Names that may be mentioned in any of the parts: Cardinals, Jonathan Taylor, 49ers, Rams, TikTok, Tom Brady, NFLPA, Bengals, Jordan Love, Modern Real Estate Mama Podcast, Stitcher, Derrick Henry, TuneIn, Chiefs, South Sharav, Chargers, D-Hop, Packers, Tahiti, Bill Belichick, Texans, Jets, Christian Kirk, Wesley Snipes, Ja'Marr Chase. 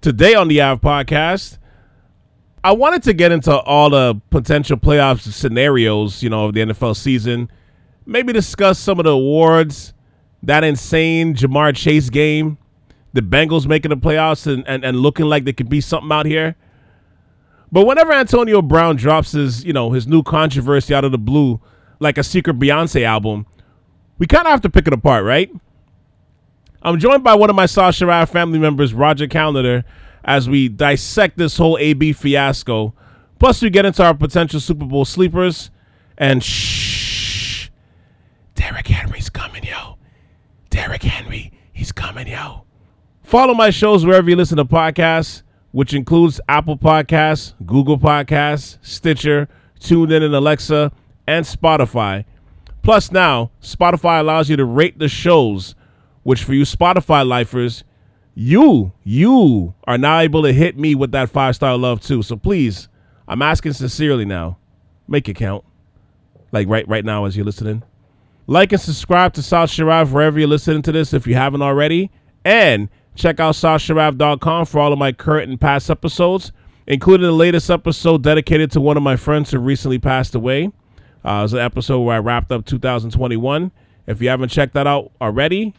Today on the AV podcast, I wanted to get into all the potential playoff scenarios, you know, of the NFL season. Maybe discuss some of the awards, that insane Ja'Marr Chase game, the Bengals making the playoffs and looking like there could be something out here. But whenever Antonio Brown drops his, you know, his new controversy out of the blue, like a secret Beyonce album, we kind of have to pick it apart, right? I'm joined by one of my South Sharav family members, Roger Callender, as we dissect this whole AB fiasco. Plus, we get into our potential Super Bowl sleepers. And shh, Derrick Henry's coming, yo. Derrick Henry, he's coming, yo. Follow my shows wherever you listen to podcasts, which includes Apple Podcasts, Google Podcasts, Stitcher, TuneIn and Alexa, and Spotify. Plus, now, Spotify allows you to rate the shows, which for you Spotify lifers, you are now able to hit me with that 5-star love too. So please, I'm asking sincerely now, make it count. Like right now as you're listening. Like and subscribe to South Sharav wherever you're listening to this if you haven't already. And check out SouthSharav.com for all of my current and past episodes, including the latest episode dedicated to one of my friends who recently passed away. It was an episode where I wrapped up 2021. If you haven't checked that out already,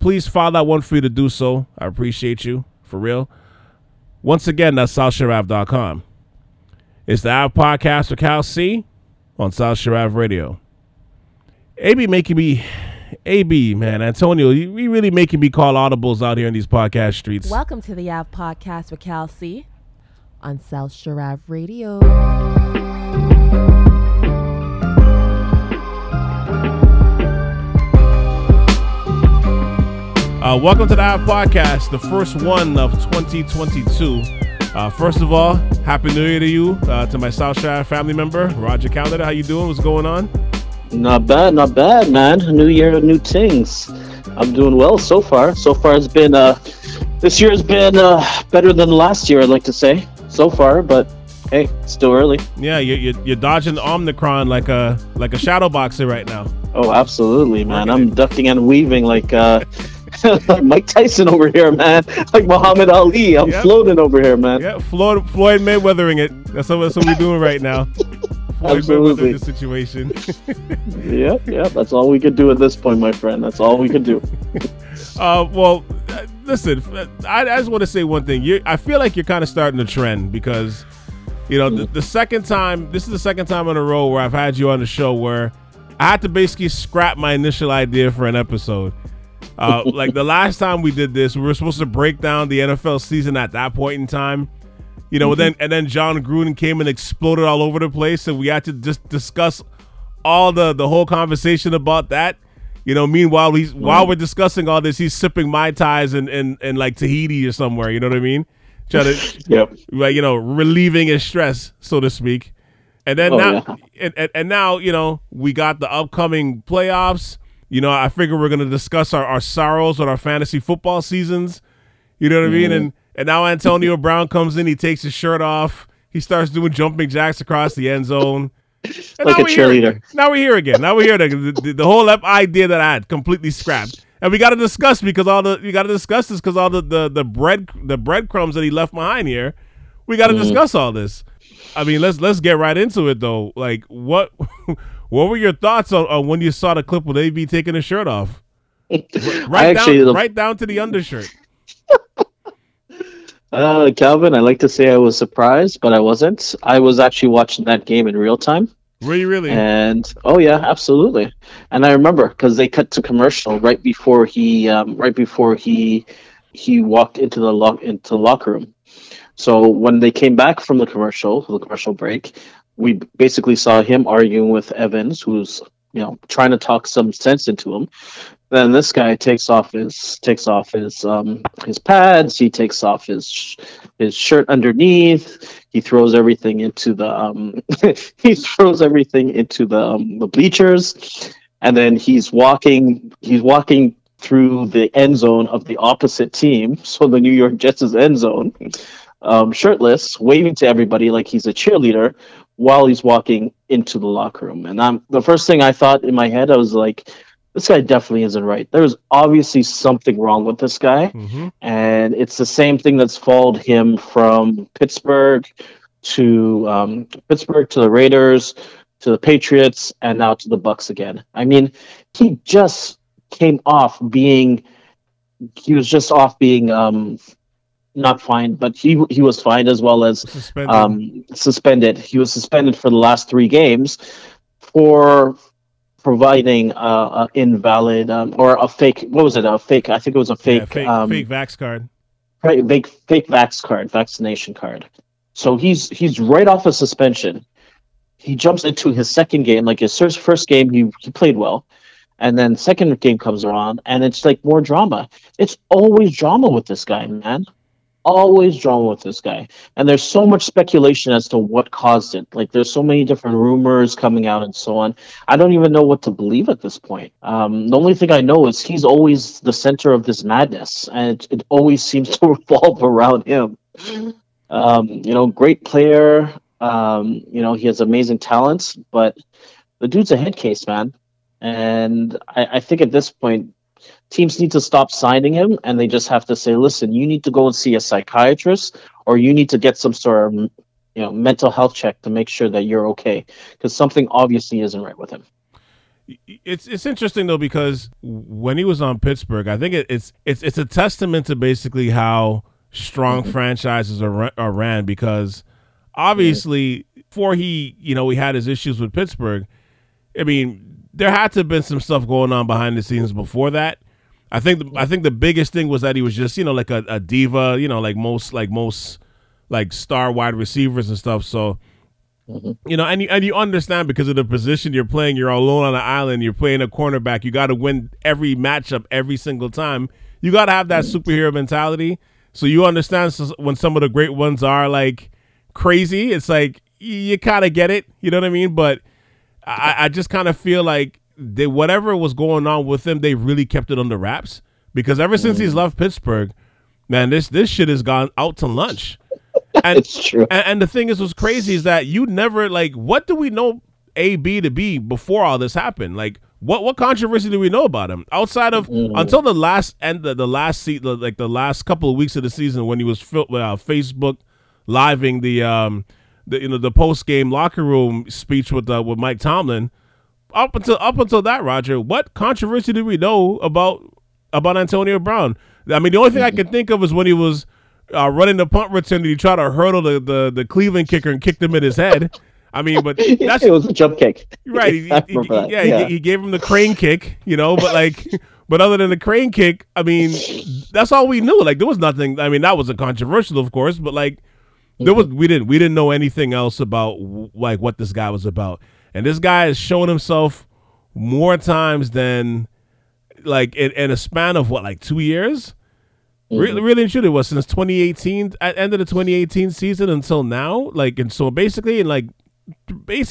please file that one for you to do so. I appreciate you, for real. Once again, that's SouthSharav.com. It's the AV Podcast with Cal C on South Sharav Radio. AB, man, Antonio, you really making me call audibles out here in these podcast streets. Welcome to the AV Podcast with Cal C on South Sharav Radio. Welcome to the AV Podcast, the first one of 2022. First of all, Happy New Year to you, to my South Sharav family member, Roger Callender. How you doing? What's going on? Not bad, man. New year, new things. I'm doing well so far. This year has been better than last year, I'd like to say, so far. But hey, it's still early. Yeah, you're dodging the Omicron like a shadow boxer right now. Oh, absolutely, man. I'm ducking and weaving like... like Mike Tyson over here, man. Like Muhammad Ali. I'm floating over here, man. Yeah, Floyd Mayweathering it. That's what we're doing right now. Floyd Absolutely. Mayweathering the situation. yep. That's all we could do at this point, my friend. That's all we could do. Well, listen, I just want to say one thing. I feel like you're kind of starting a trend because, you know, this is the second time in a row where I've had you on the show where I had to basically scrap my initial idea for an episode. Like the last time we did this, we were supposed to break down the NFL season at that point in time, you know. Mm-hmm. And then John Gruden came and exploded all over the place, and we had to just discuss all the whole conversation about that. You know, meanwhile while we're discussing all this, he's sipping Mai Tais in like Tahiti or somewhere. You know what I mean? Trying to like, you know, relieving his stress, so to speak. And then now you know we got the upcoming playoffs. You know, I figure we're going to discuss our sorrows with our fantasy football seasons. You know what I mean? And now Antonio Brown comes in. He takes his shirt off. He starts doing jumping jacks across the end zone. Like a cheerleader. Now we're here again. The whole idea that I had completely scrapped. And we got to discuss because all the breadcrumbs that he left behind here. We got to discuss all this. I mean, let's get right into it, though. Like, what... What were your thoughts on when you saw the clip with AB taking his shirt off? Right down to the undershirt. Calvin, I like to say I was surprised, but I wasn't. I was actually watching that game in real time. Were you really? And oh yeah, absolutely. And I remember because they cut to commercial right before he walked into the locker room. So when they came back from the commercial break, we basically saw him arguing with Evans, who's, you know, trying to talk some sense into him. Then this guy takes off his pads. He takes off his shirt underneath. He throws everything into the bleachers, and then he's walking through the end zone of the opposite team, so the New York Jets' end zone, shirtless, waving to everybody like he's a cheerleader, while he's walking into the locker room. And the first thing I thought in my head, I was like, this guy definitely isn't right. There's obviously something wrong with this guy. Mm-hmm. And it's the same thing that's followed him from Pittsburgh to the Raiders, to the Patriots, and now to the Bucs again. I mean, he just came off being... He was just off being... not fined, but he was fined as well as suspended. He was suspended for the last 3 games for providing an invalid or a fake. What was it? A fake? I think it was a fake. Yeah, fake vax card. Right, fake vax card, vaccination card. So he's right off a suspension. He jumps into his second game. Like his first game, he played well. And then second game comes around, and it's like more drama. It's always drama with this guy, man. Always drawn with this guy, and there's so much speculation as to what caused it. Like there's so many different rumors coming out and so on. I don't even know what to believe at this point. The only thing I know is he's always the center of this madness, and it always seems to revolve around him. Great player. He has amazing talents, but the dude's a head case, man. And I think at this point, teams need to stop signing him, and they just have to say, listen, you need to go and see a psychiatrist, or you need to get some sort of mental health check to make sure that you're okay, because something obviously isn't right with him. It's interesting, though, because when he was on Pittsburgh, I think it's a testament to basically how strong franchises are ran, because obviously before he had his issues with Pittsburgh, I mean, there had to have been some stuff going on behind the scenes before that. I think the biggest thing was that he was just like a diva, like most star wide receivers and stuff. So and you understand, because of the position you're playing, you're all alone on an island, you're playing a cornerback, you got to win every matchup every single time. You got to have that superhero mentality. So you understand when some of the great ones are like crazy, it's like you kind of get it, you know what I mean? But I just kind of feel like whatever was going on with him, they really kept it under wraps, because ever since he's left Pittsburgh, man, this shit has gone out to lunch. And it's true. And the thing is, what's crazy is that you never, like, what do we know AB to be before all this happened? Like, what controversy do we know about him outside of until the last end of the last couple of weeks of the season, when he was Facebook living the post game locker room speech with Mike Tomlin. Up until that, Roger, what controversy did we know about Antonio Brown? I mean, the only thing I can think of is when he was running the punt return, he tried to hurdle the Cleveland kicker and kicked him in his head. I mean, but that's it was a jump kick, right? He gave him the crane kick, but other than the crane kick, I mean, that's all we knew. Like there was nothing. I mean, that was a controversial, of course, but like. We didn't know anything else about like what this guy was about, and this guy has shown himself more times than like in a span of what, like 2 years. Really and truly, it was since 2018, at end of the 2018 season until now. Like, and so basically in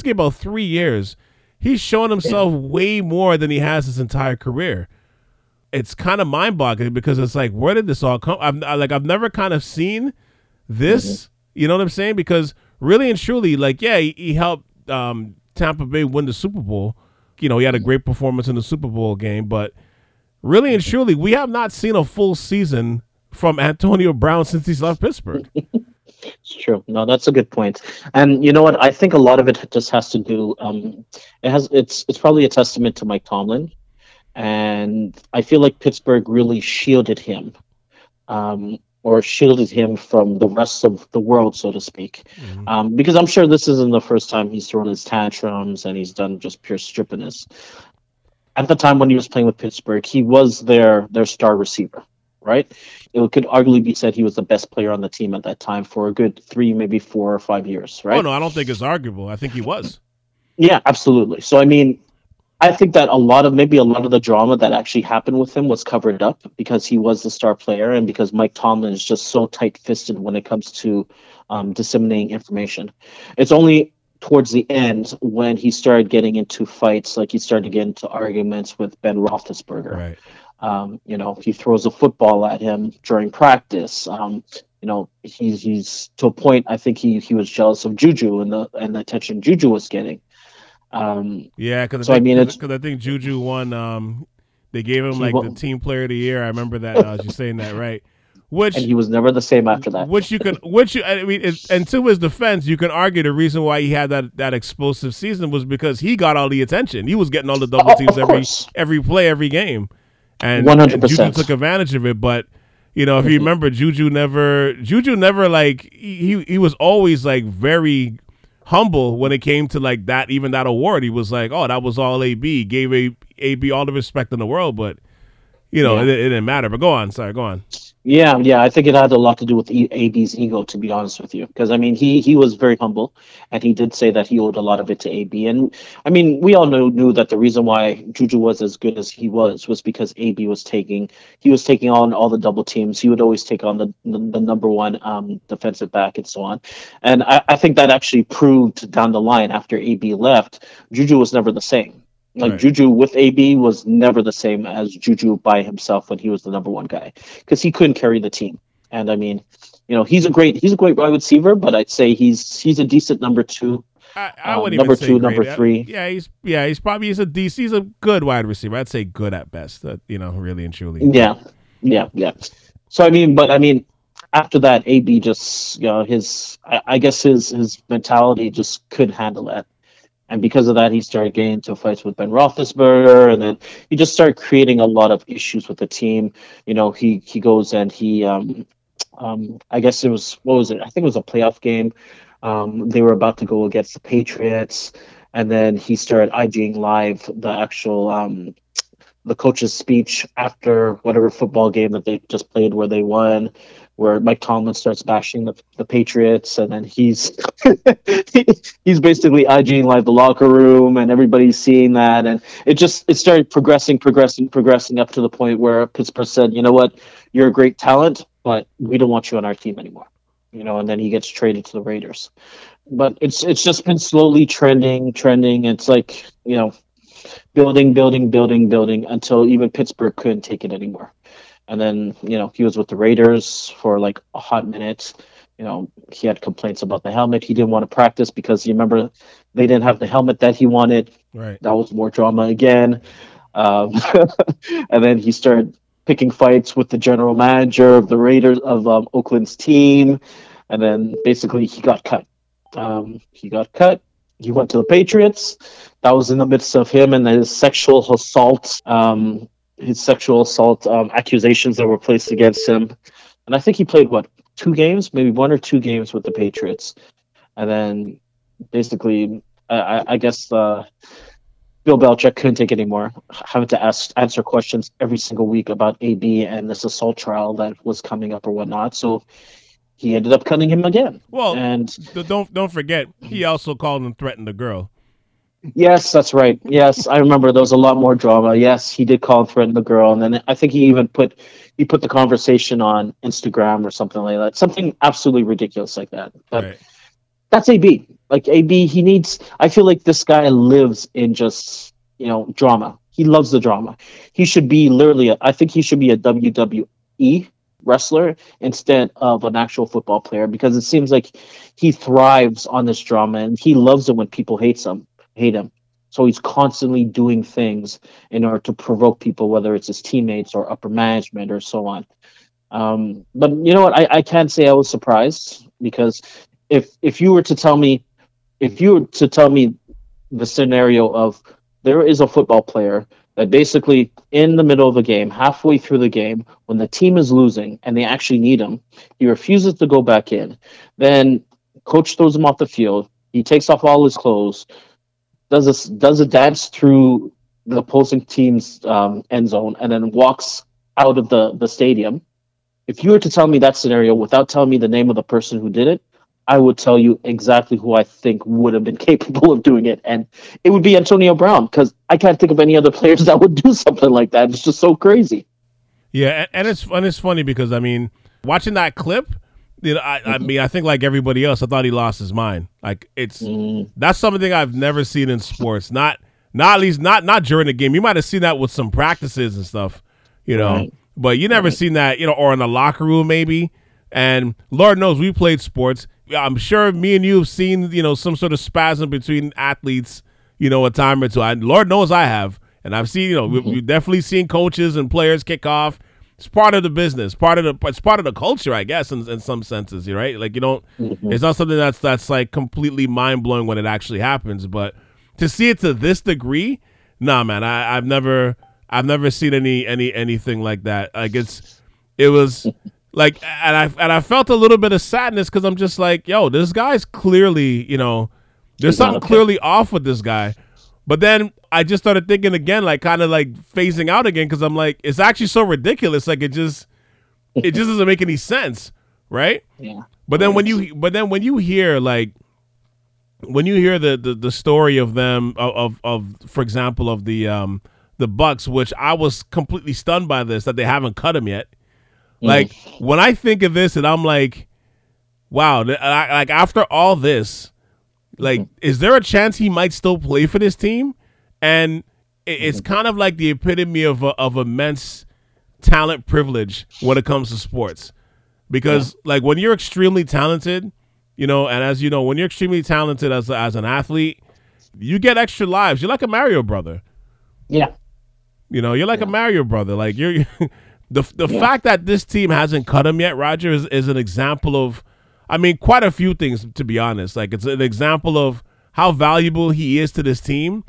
about 3 years, he's shown himself way more than he has his entire career. It's kind of mind boggling, because it's like, where did this all come? I've never kind of seen this. You know what I'm saying? Because really and truly, he helped Tampa Bay win the Super Bowl. He had a great performance in the Super Bowl game. But really and truly, we have not seen a full season from Antonio Brown since he's left Pittsburgh. It's true. No, that's a good point. And you know what? I think a lot of it just has to do. It's probably a testament to Mike Tomlin, and I feel like Pittsburgh really shielded him. Or shielded him from the rest of the world, so to speak. Because I'm sure this isn't the first time he's thrown his tantrums and he's done just pure strippiness. At the time when he was playing with Pittsburgh, he was their star receiver, right? It could arguably be said he was the best player on the team at that time for a good 3, maybe 4 or 5 years, right? Oh, no, I don't think it's arguable. I think he was. Yeah, absolutely. So, I mean, I think that a lot of the drama that actually happened with him was covered up because he was the star player, and because Mike Tomlin is just so tight-fisted when it comes to disseminating information. It's only towards the end when he started getting into fights, like he started getting into arguments with Ben Roethlisberger. Right. He throws a football at him during practice. He's to a point. I think he was jealous of JuJu and the attention JuJu was getting. Because I think JuJu won. They gave him the team player of the year. I remember that. I was just saying that, right? And he was never the same after that. And to his defense, you can argue the reason why he had that explosive season was because he got all the attention. He was getting all the double teams every play, every game. And 100%. JuJu took advantage of it. But, you know, if you remember, JuJu never he was always very humble when it came to that award. He was like, oh, that was all AB. Gave AB all the respect in the world. But, you know, it didn't matter. But go on. Sorry, go on. Yeah, I think it had a lot to do with AB's ego, to be honest with you. Because, I mean, he was very humble, and he did say that he owed a lot of it to AB. And, I mean, we all knew that the reason why JuJu was as good as he was because AB was taking on all the double teams. He would always take on the number one defensive back and so on. And I think that actually proved down the line after AB left, JuJu was never the same. Right. JuJu with AB was never the same as JuJu by himself when he was the number one guy, because he couldn't carry the team. And I mean, you know, he's a great wide receiver, but I'd say he's a decent number two. I wouldn't even say number two, number three. Yeah, he's a good wide receiver. I'd say good at best. Really and truly. Yeah. So I mean, after that, AB just his mentality just couldn't handle that. And because of that, he started getting into fights with Ben Roethlisberger, and then he just started creating a lot of issues with the team. You know, he goes and he, I guess it was, what was it? I think it was a playoff game. They were about to go against the Patriots, and then he started IGing live the actual the coach's speech after whatever football game that they just played where they won, where Mike Tomlin starts bashing the Patriots, and then he's basically IGing live the locker room, and everybody's seeing that, and it started progressing up to the point where Pittsburgh said, you know what, you're a great talent, but we don't want you on our team anymore, and then he gets traded to the Raiders. But it's just been slowly trending. It's building until even Pittsburgh couldn't take it anymore. And then, he was with the Raiders for a hot minute. He had complaints about the helmet. He didn't want to practice because you remember they didn't have the helmet that he wanted. Right. That was more drama again. And then he started picking fights with the general manager of the Raiders of Oakland's team. And then basically he got cut. He went to the Patriots. That was in the midst of him and his sexual assault. Accusations that were placed against him. And I think he played, one or two games with the Patriots. And then basically, I guess Bill Belichick couldn't take it anymore, having to answer questions every single week about AB and this assault trial that was coming up or whatnot. So he ended up cutting him again. Well, and don't forget, he also called and threatened the girl. Yes, that's right. Yes, I remember there was a lot more drama. Yes, he did call and threaten the girl, and then I think he even put the conversation on Instagram or something like that. Something absolutely ridiculous like that. But right. That's AB. AB, he needs. I feel like this guy lives in just drama. He loves the drama. He should be a WWE wrestler instead of an actual football player, because it seems like he thrives on this drama and he loves it when people hate him. So he's constantly doing things in order to provoke people, whether it's his teammates or upper management or so on. But you know what? I can't say I was surprised, because if you were to tell me the scenario of there is a football player that basically in the middle of a game, halfway through the game, when the team is losing and they actually need him, he refuses to go back in. Then coach throws him off the field. He takes off all his clothes, does a dance through the opposing team's end zone, and then walks out of the stadium. If you were to tell me that scenario without telling me the name of the person who did it, I would tell you exactly who I think would have been capable of doing it. And it would be Antonio Brown, because I can't think of any other players that would do something like that. It's just so crazy. Yeah, and it's funny because, watching that clip, I think like everybody else, I thought he lost his mind. That's something I've never seen in sports. Not during the game. You might have seen that with some practices and stuff, right. But you never seen that, or in the locker room maybe. And Lord knows we played sports. I'm sure me and you have seen, some sort of spasm between athletes, you know, a time or two. Lord knows I have. And I've seen, you know, we've definitely seen coaches and players kick off. It's part of the business, it's part of the culture, I guess, in some senses, right? Like, you don't, it's not something that's like completely mind blowing when it actually happens. But to see it to this degree, nah, man, I've never seen anything like that. Like it was like, and I felt a little bit of sadness because I'm just like, yo, this guy's clearly, you know, there's something clearly off with this guy. But then I just started thinking again, like kind of like phasing out again, because I'm like, it's actually so ridiculous. Like it just doesn't make any sense, right? Yeah. But then when you hear like the story of them of for example of the Bucks, which I was completely stunned by this that they haven't cut him yet. Like when I think of this, and I'm like, wow, like after all this. Like, is there a chance he might still play for this team? And it's kind of like the epitome of immense talent privilege when it comes to sports. Because, like, when you're extremely talented, you know, and as you know, when you're extremely talented as an athlete, you get extra lives. You're like a Mario brother. Yeah. You know, you're like a Mario brother. Like, you're the fact that this team hasn't cut him yet, Roger, is an example of, I mean, quite a few things, to be honest. Like, it's an example of how valuable he is to this team.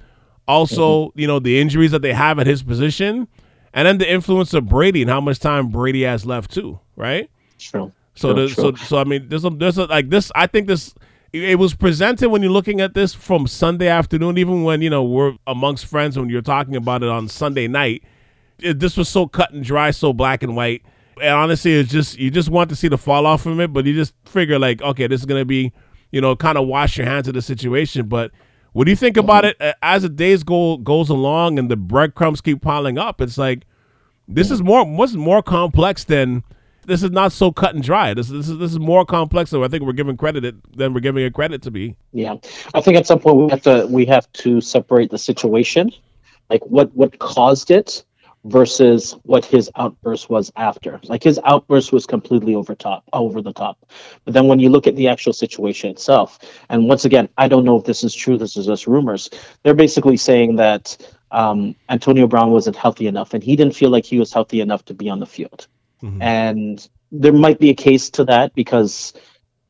Also, you know, the injuries that they have at his position. And then the influence of Brady and how much time Brady has left, too, right? True. So I mean, I think this, it was presented when you're looking at this from Sunday afternoon, even when, you know, we're amongst friends when you're talking about it on Sunday night. This was so cut and dry, so black and white. And honestly, it's just, you just want to see the fall off from it, but you just figure like, okay, this is going to be, you know, kind of wash your hands of the situation. But what do you think about it as the days goes along and the breadcrumbs keep piling up? It's like, this is more complex than, this is not so cut and dry. This is more complex than I think we're giving credit than we're giving it credit to be. Yeah. I think at some point we have to separate the situation, like what caused it versus what his outburst was after. Like his outburst was completely over the top. But then when you look at the actual situation itself, and once again, I don't know if this is true, this is just rumors. They're basically saying that Antonio Brown wasn't healthy enough and he didn't feel like he was healthy enough to be on the field. Mm-hmm. And there might be a case to that because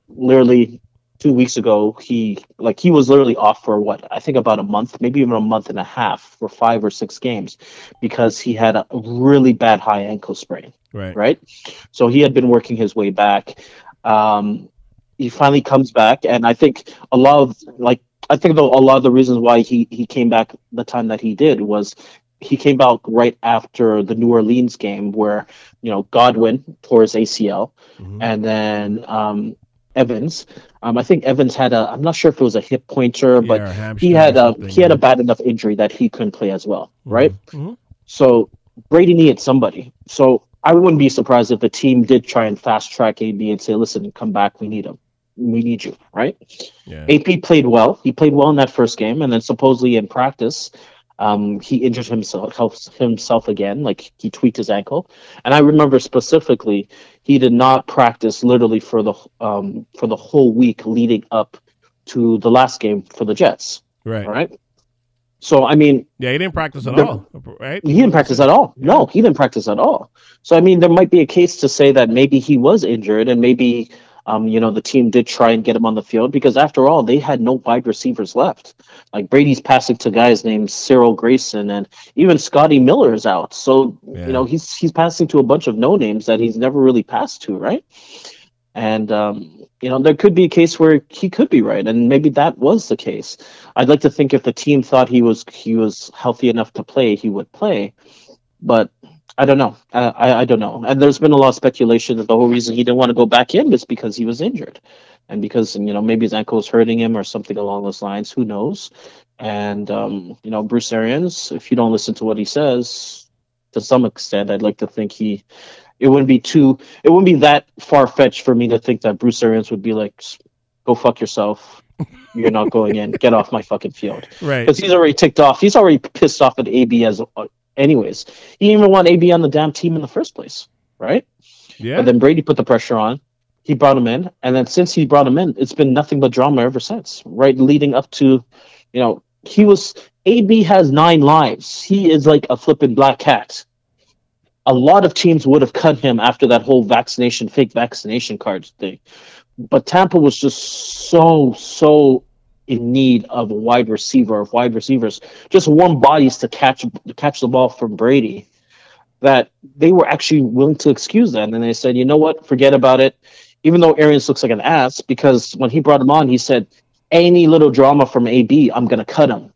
literally 2 weeks ago, he was literally off for what, I think about a month, maybe even a month and a half for 5 or 6 games because he had a really bad high ankle sprain, right? So he had been working his way back. He finally comes back, and I think a lot of the reasons why he came back the time that he did was he came back right after the New Orleans game where, you know, Godwin tore his ACL, and then Evans. I think Evans had I'm not sure if it was a hip pointer, but he had a bad enough injury that he couldn't play as well, right? Mm-hmm. So Brady needed somebody. So I wouldn't be surprised if the team did try and fast track AB and say, listen, come back, we need him. We need you, right? Yeah. AP played well. He played well in that first game, and then supposedly in practice, he injured himself again, like he tweaked his ankle. And I remember specifically, he did not practice literally for the whole week leading up to the last game for the Jets. Right. All right. So, I mean, yeah, he didn't practice at all, right? He didn't practice at all. No, he didn't practice at all. So, I mean, there might be a case to say that maybe he was injured and maybe, you know, the team did try and get him on the field because, after all, they had no wide receivers left. Like, Brady's passing to guys named Cyril Grayson, and even Scotty Miller is out. So, you know, he's passing to a bunch of no names that he's never really passed to, right? And, you know, there could be a case where he could be right, and maybe that was the case. I'd like to think if the team thought he was healthy enough to play, he would play, but I don't know. I don't know. And there's been a lot of speculation that the whole reason he didn't want to go back in is because he was injured and because, you know, maybe his ankle was hurting him or something along those lines. Who knows? And, you know, Bruce Arians, if you don't listen to what he says, to some extent, I'd like to think it wouldn't be that far-fetched for me to think that Bruce Arians would be like, go fuck yourself. You're not going in. Get off my fucking field. Right. Because he's already ticked off. He's already pissed off at AB as anyways. He didn't even want AB on the damn team in the first place, right? Yeah. But then Brady put the pressure on. He brought him in. And then since he brought him in, it's been nothing but drama ever since, right? Leading up to, you know, he was AB has 9 lives. He is like a flippin' black cat. A lot of teams would have cut him after that whole fake vaccination cards thing. But Tampa was just so in need of a wide receiver, of wide receivers, just warm bodies to catch the ball from Brady, that they were actually willing to excuse that. And then they said, you know what, forget about it. Even though Arians looks like an ass, because when he brought him on, he said, any little drama from AB, I'm going to cut him.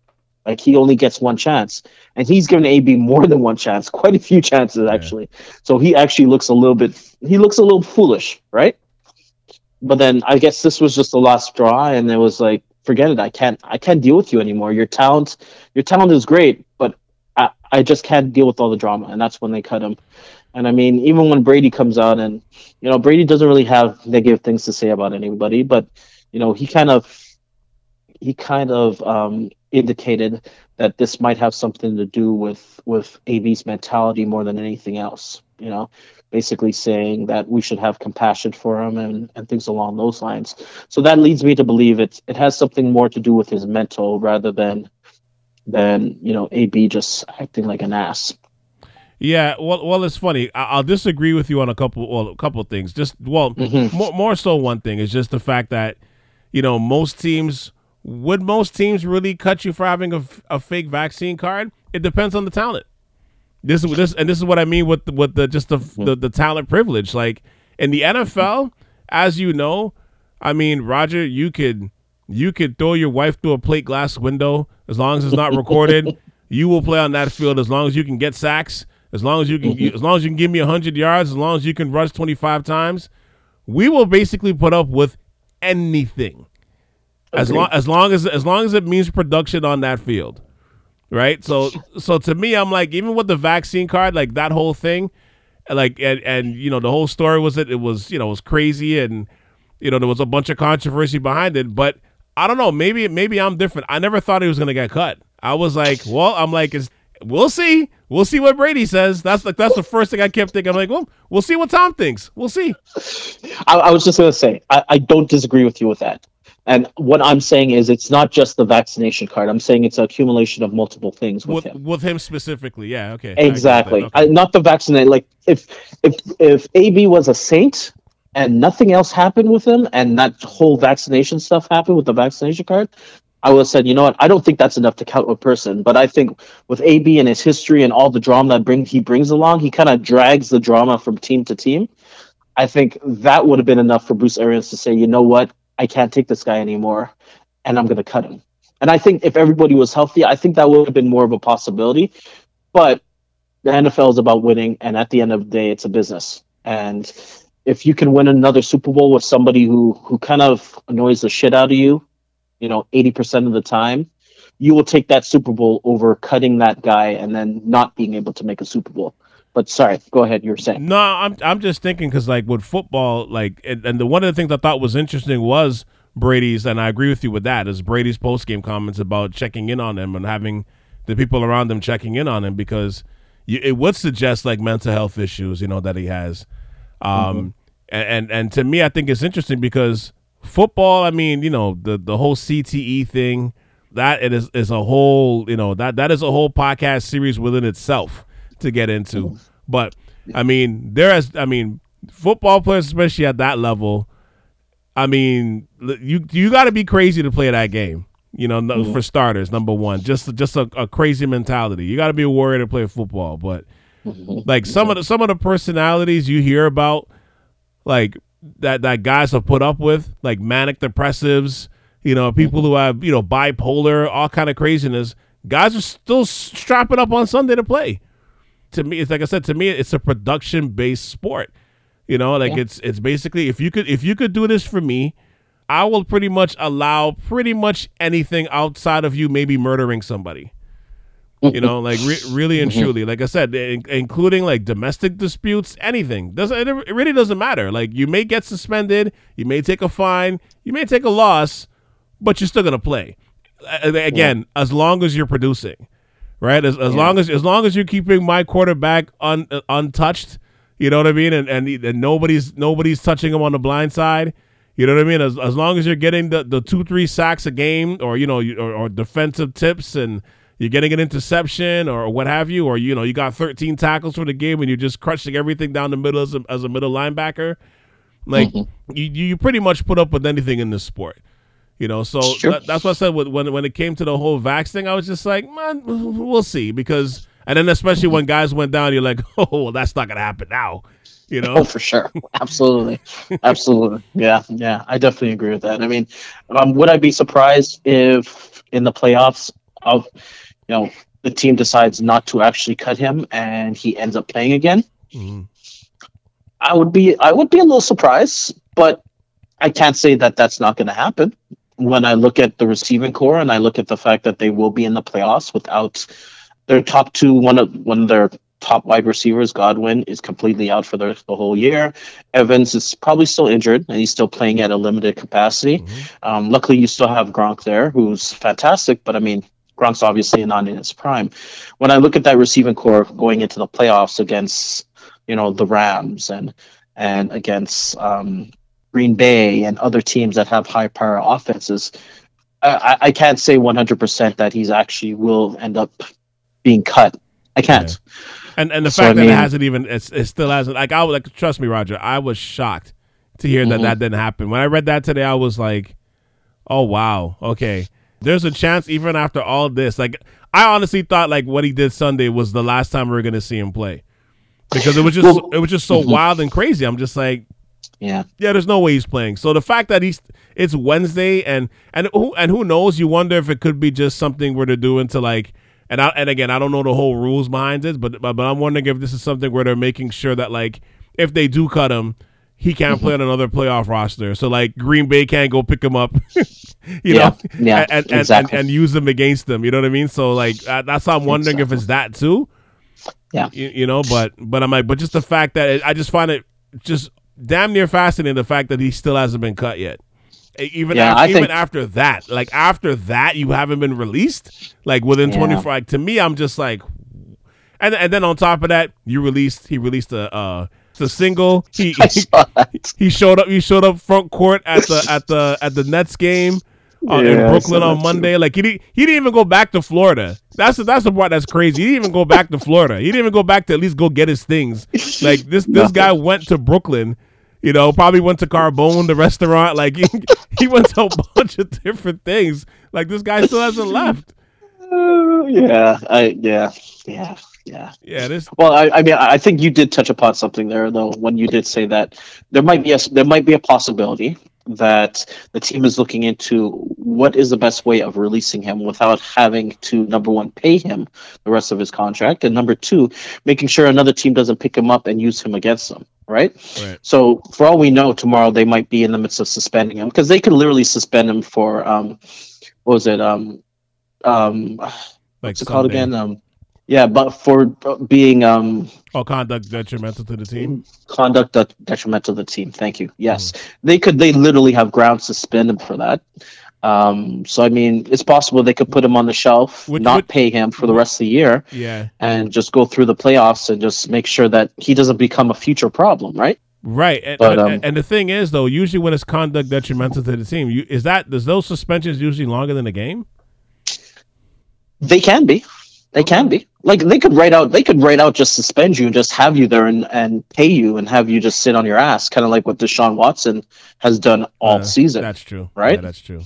Like, he only gets one chance. And he's given AB more than one chance, quite a few chances, actually. Yeah. So he actually looks a little foolish, right? But then I guess this was just the last straw, and it was like, forget it. I can't deal with you anymore. Your talent is great, but I just can't deal with all the drama. And that's when they cut him. And I mean, even when Brady comes out, and, you know, Brady doesn't really have negative things to say about anybody, but, you know, he kind of indicated that this might have something to do with AB's mentality more than anything else, you know, basically saying that we should have compassion for him and things along those lines. So that leads me to believe it has something more to do with his mental rather than, you know, AB just acting like an ass. Yeah, well, it's funny. I'll disagree with you on a couple things. Just, well, mm-hmm. more so one thing is just the fact that, you know, most teams really cut you for having a fake vaccine card? It depends on the talent. This is what I mean with the talent privilege. Like in the NFL, as you know, I mean, Roger, you could throw your wife through a plate glass window as long as it's not recorded. You will play on that field as long as you can get sacks, as long as you can give me 100 yards, as long as you can rush 25 times. We will basically put up with anything. As long as it means production on that field, right? So to me, I'm like, even with the vaccine card, like that whole thing, like and you know, the whole story was it was crazy, and you know, there was a bunch of controversy behind it. But I don't know, maybe I'm different. I never thought he was gonna get cut. I was like, well, I'm like, we'll see what Brady says. That's the first thing I kept thinking. I'm like, well, we'll see what Tom thinks. We'll see. I was just gonna say, I don't disagree with you with that. And what I'm saying is it's not just the vaccination card. I'm saying it's an accumulation of multiple things with him. With him specifically, yeah, okay. Exactly. Okay. Not the vaccination. Like, if AB was a saint and nothing else happened with him and that whole vaccination stuff happened with the vaccination card, I would have said, you know what, I don't think that's enough to count a person. But I think with AB and his history and all the drama that he brings along, he kind of drags the drama from team to team. I think that would have been enough for Bruce Arians to say, you know what, I can't take this guy anymore, and I'm going to cut him. And I think if everybody was healthy, I think that would have been more of a possibility. But the NFL is about winning, and at the end of the day, it's a business. And if you can win another Super Bowl with somebody who kind of annoys the shit out of you, you know, 80% of the time, you will take that Super Bowl over cutting that guy and then not being able to make a Super Bowl. But sorry, go ahead. You were saying. No, I'm just thinking because like with football, like and the one of the things I thought was interesting was Brady's, and I agree with you with that, is Brady's postgame comments about checking in on him and having the people around him checking in on him, because it would suggest like mental health issues, you know, that he has. And to me, I think it's interesting because football, I mean, you know, the whole CTE thing, that it is a whole, you know, that is a whole podcast series within itself to get into. But I mean, football players, especially at that level, I mean, you got to be crazy to play that game, you know. For starters, number one, just a crazy mentality. You got to be a warrior to play football. But like some of the personalities you hear about, like that guys have put up with, like manic depressives, you know, people who have, you know, bipolar, all kind of craziness, guys are still strapping up on Sunday to play. To me, it's like I said, to me, it's a production based sport, you know, like it's basically, if you could do this for me, I will pretty much allow pretty much anything outside of you, maybe murdering somebody, you know, like really and truly, like I said, including like domestic disputes, anything. It really doesn't matter. Like you may get suspended, you may take a fine, you may take a loss, but you're still going to play again, as long as you're producing. Right, as long as you're keeping my quarterback untouched, you know what I mean, and nobody's touching him on the blind side, You know what I mean? As long as you're getting the 2-3 sacks a game, or you know, or defensive tips, and you're getting an interception or what have you, or you know, you got 13 tackles for the game and you're just crushing everything down the middle as a middle linebacker, like you pretty much put up with anything in this sport. You know, so that's what I said when it came to the whole vax thing. I was just like, man, we'll see, because and then especially when guys went down, you're like, oh, well, that's not gonna happen now. You know? Oh, for sure. Absolutely. Absolutely. Yeah. I definitely agree with that. I mean, would I be surprised if in the playoffs of, you know, the team decides not to actually cut him and he ends up playing again? Mm-hmm. I would be a little surprised, but I can't say that that's not going to happen. When I look at the receiving core and I look at the fact that they will be in the playoffs without their top two, one of their top wide receivers, Godwin, is completely out for the whole year. Evans is probably still injured, and he's still playing at a limited capacity. Mm-hmm. Luckily, you still have Gronk there, who's fantastic, but I mean, Gronk's obviously not in his prime. When I look at that receiving core going into the playoffs against, you know, the Rams and against Green Bay and other teams that have high power offenses, I can't say 100% that he's actually will end up being cut. I can't. Yeah. And the fact it hasn't even, it still hasn't, like, trust me, Roger, I was shocked to hear that didn't happen. When I read that today, I was like, oh, wow, okay. There's a chance even after all this. Like, I honestly thought, like, what he did Sunday was the last time we were going to see him play. Because it was just so wild and crazy. I'm just like, yeah, there's no way he's playing. So the fact that it's Wednesday and who knows, you wonder if it could be just something we're doing to, like, And again, I don't know the whole rules behind it, but I'm wondering if this is something where they're making sure that, like, if they do cut him, he can't play on another playoff roster. So, like, Green Bay can't go pick him up, and use him against them. You know what I mean? So, like, that's how I'm wondering if it's that too. Yeah. You know, but I'm like, but just the fact that I just find it just damn near fascinating, the fact that he still hasn't been cut yet. Even after that, you haven't been released. Like, within 24, like, to me, I'm just like, and then on top of that, he released a single. He showed up front court at the Nets game in Brooklyn on Monday. Too. Like, he didn't even go back to Florida. That's the part that's crazy. He didn't even go back to Florida. He didn't even go back to at least go get his things. Like, this guy went to Brooklyn. You know, probably went to Carbone, the restaurant. Like, he went to a bunch of different things. Like, this guy still hasn't left. Yeah. Well, I mean, I think you did touch upon something there, though, when you did say that there might be a possibility that the team is looking into what is the best way of releasing him without having to, number one, pay him the rest of his contract, and number two, making sure another team doesn't pick him up and use him against them, right? So for all we know, tomorrow they might be in the midst of suspending him, because they could literally suspend him for what's it called again? But for being conduct detrimental to the team. Conduct detrimental to the team. Thank you. Yes, they literally have grounds to suspend him for that. So I mean, it's possible they could put him on the shelf, pay him for the rest of the year, and just go through the playoffs and just make sure that he doesn't become a future problem, right? Right. And the thing is, though, usually when it's conduct detrimental to the team, is those suspensions usually longer than a game? They can be. They can be. Like, they could write out just suspend you and just have you there and pay you and have you just sit on your ass, kind of like what Deshaun Watson has done all season. That's true. Right? Yeah, that's true.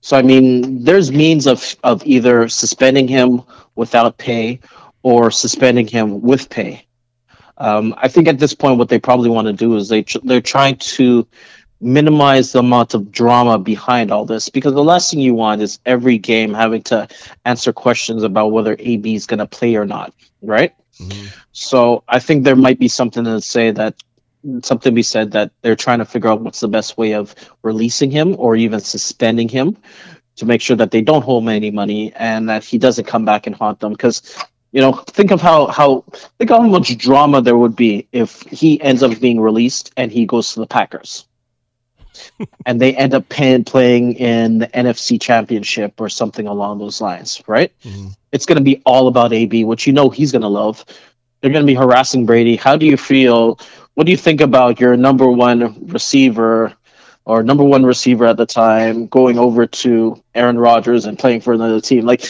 So, I mean, there's means of either suspending him without pay or suspending him with pay. I think at this point what they probably want to do is they're trying to minimize the amount of drama behind all this, because the last thing you want is every game having to answer questions about whether AB is going to play or not, right? Mm-hmm. So I think there might be something to be said that they're trying to figure out what's the best way of releasing him or even suspending him to make sure that they don't hold him any money and that he doesn't come back and haunt them, because, you know, think of how much drama there would be if he ends up being released and he goes to the Packers. And they end up playing in the NFC Championship or something along those lines, right? Mm-hmm. It's going to be all about AB, which, you know, he's going to love. They're going to be harassing Brady. How do you feel? What do you think about your number one receiver or number one receiver at the time, going over to Aaron Rodgers and playing for another team. Like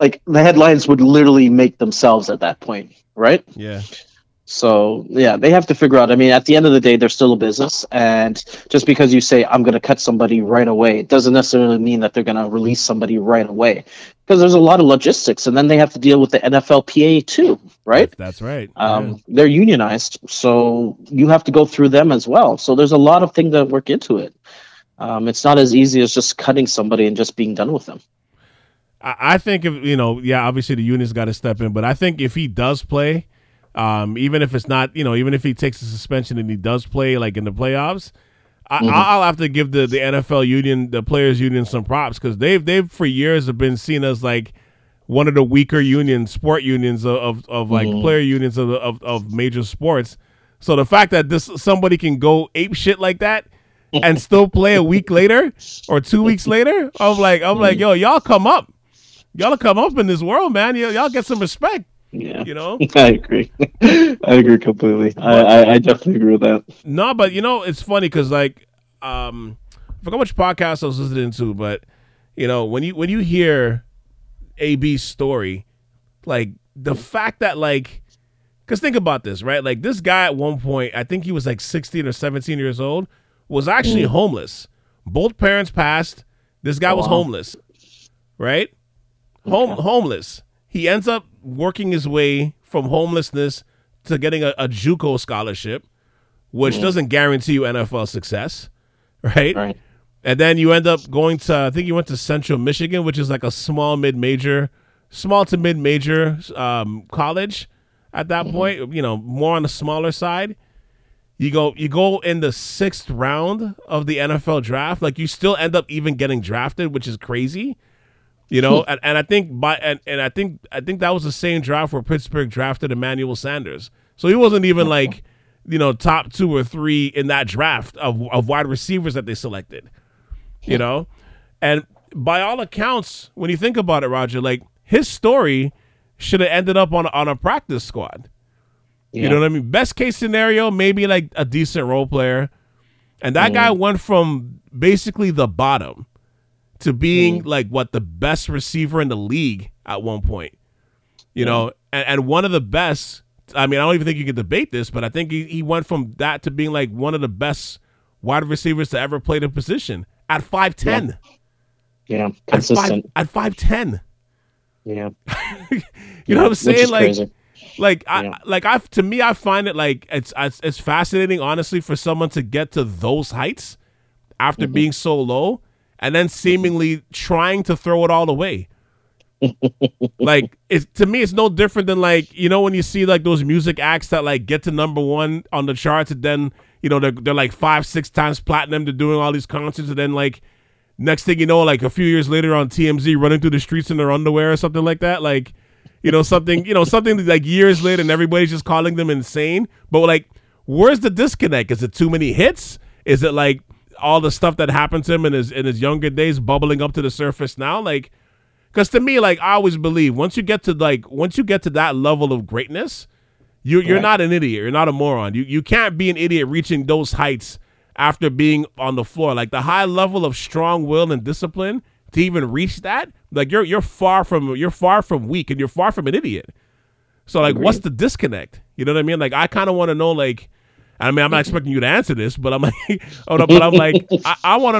the headlines would literally make themselves at that point, right? Yeah. So, yeah, they have to figure out. I mean, at the end of the day, they're still a business. And just because you say, I'm going to cut somebody right away, it doesn't necessarily mean that they're going to release somebody right away. Because there's a lot of logistics. And then they have to deal with the NFLPA too, right? That's right. They're unionized. So you have to go through them as well. So there's a lot of things that work into it. It's not as easy as just cutting somebody and just being done with them. I think, if you know, yeah, obviously the union's got to step in. But I think if he does play... even if it's not, you know, even if he takes a suspension and he does play like in the playoffs, I'll have to give the NFL union, the players union, some props, because they've for years have been seen as like one of the weaker unions, sport unions of like player unions of major sports. So the fact that somebody can go ape shit like that and still play a week later or 2 weeks later, I'm like, yo, y'all come up in this world, man. Y'all get some respect. Yeah, you know, I agree completely. I definitely agree with that. No, but you know, it's funny because like, I forgot which podcast I was listening to, but you know, when you hear AB's story, like the fact that like, because think about this, right? Like this guy at one point, I think he was like 16 or 17 years old, was actually homeless. Both parents passed. This guy was homeless, right? Homeless. He ends up working his way from homelessness to getting a JUCO scholarship, which doesn't guarantee you NFL success, right? And then you end up going to, I think you went to Central Michigan, which is like a small to mid-major college at that point, you know, more on the smaller side. You go in the sixth round of the NFL draft, like you still end up even getting drafted, which is crazy. You know, and I think I think that was the same draft where Pittsburgh drafted Emmanuel Sanders. So he wasn't even like, you know, top 2 or 3 in that draft of wide receivers that they selected. You know, and by all accounts, when you think about it, Roger, like his story should have ended up on a practice squad. Yeah. You know what I mean? Best case scenario, maybe like a decent role player, and that guy went from basically the bottom to being like what, the best receiver in the league at one point, you know, and one of the best. I mean, I don't even think you can debate this, but I think he went from that to being like one of the best wide receivers to ever play the position at 5'10". Yeah, consistent at 5'10". Yeah, you know what I'm saying? Like, crazy. To me, I find it like it's fascinating, honestly, for someone to get to those heights after being so low. And then seemingly trying to throw it all away. Like, to me, it's no different than, like, you know, when you see, like, those music acts that, like, get to number one on the charts and then, you know, they're like 5-6 times platinum. They're doing all these concerts. And then, like, next thing you know, like, a few years later on TMZ running through the streets in their underwear or something like that. Like, something like years later and everybody's just calling them insane. But, like, where's the disconnect? Is it too many hits? Is it, like, all the stuff that happened to him in his younger days bubbling up to the surface now? Like, because to me, like, I always believe once you get to that level of greatness, you're not an idiot. You're not a moron. You can't be an idiot reaching those heights after being on the floor. Like, the high level of strong will and discipline to even reach that, like, you're far from weak and you're far from an idiot. So, like, what's the disconnect? You know what I mean? Like, I kind of want to know, like, I mean, I'm not expecting you to answer this, but I want to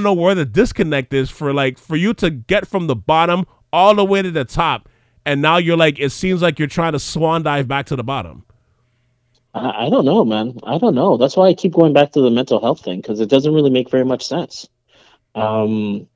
know where the disconnect is for you to get from the bottom all the way to the top, and now you're like, it seems like you're trying to swan dive back to the bottom. I don't know, man. I don't know. That's why I keep going back to the mental health thing, because it doesn't really make very much sense. I mean,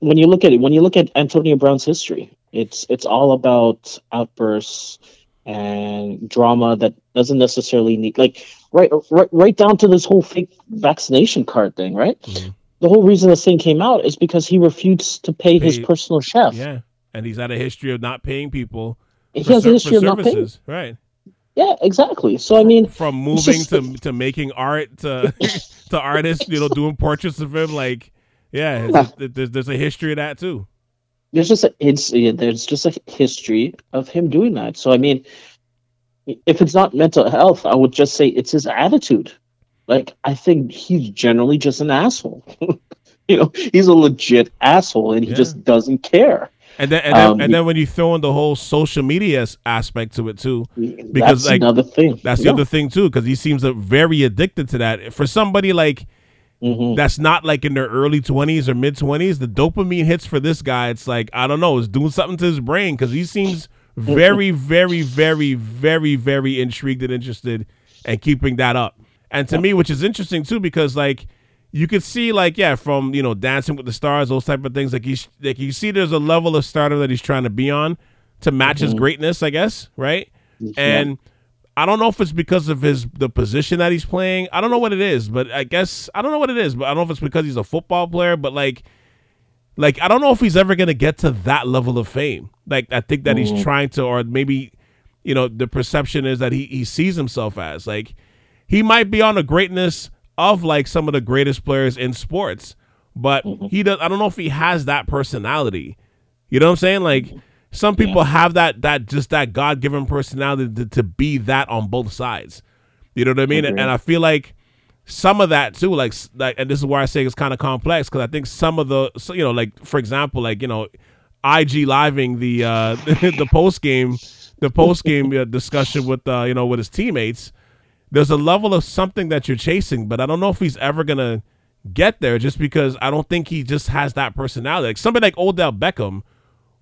when you look at Antonio Brown's history, it's all about outbursts and drama that doesn't necessarily need, like, right down to this whole fake vaccination card thing, right? Mm-hmm. The whole reason this thing came out is because he refused to pay his personal chef. Yeah, and he's had a histostory of not paying people. He has a history of not paying. Right. Yeah, exactly. So, I mean, from moving to making art to artists, you know, doing portraits of him, like, yeah. There's a history of that too. There's just a history of him doing that. So, I mean, if it's not mental health, I would just say it's his attitude. Like, I think he's generally just an asshole. You know, he's a legit asshole, and he just doesn't care. And then when you throw in the whole social media aspect to it too, because that's like another thing. That's the other thing too, because he seems very addicted to that. For somebody like that's not like in their early 20s or mid 20s, the dopamine hits for this guy. It's like, I don't know, it's doing something to his brain, because he seems very, very, very, very, very intrigued and interested, and keeping that up. And to me, which is interesting too, because like, you could see, like, from, you know, Dancing with the Stars, those type of things. Like, you see there's a level of stardom that he's trying to be on to match his greatness, I guess, right? And I don't know if it's because of the position that he's playing. I don't know what it is, but I don't know if it's because he's a football player, but, like I don't know if he's ever going to get to that level of fame. Like, I think that he's trying to, or maybe, you know, the perception is that he sees himself as. Like, he might be on a greatness of like some of the greatest players in sports, but he does. I don't know if he has that personality. You know what I'm saying? Like, some people have that just that God-given personality to be that on both sides. You know what I mean? And I feel like some of that too, like, and this is where I say it's kind of complex, because I think some of the, you know, like, for example, like, you know, IG living the post game discussion with you know, with his teammates. There's a level of something that you're chasing, but I don't know if he's ever going to get there, just because I don't think he just has that personality. Like, somebody like Odell Beckham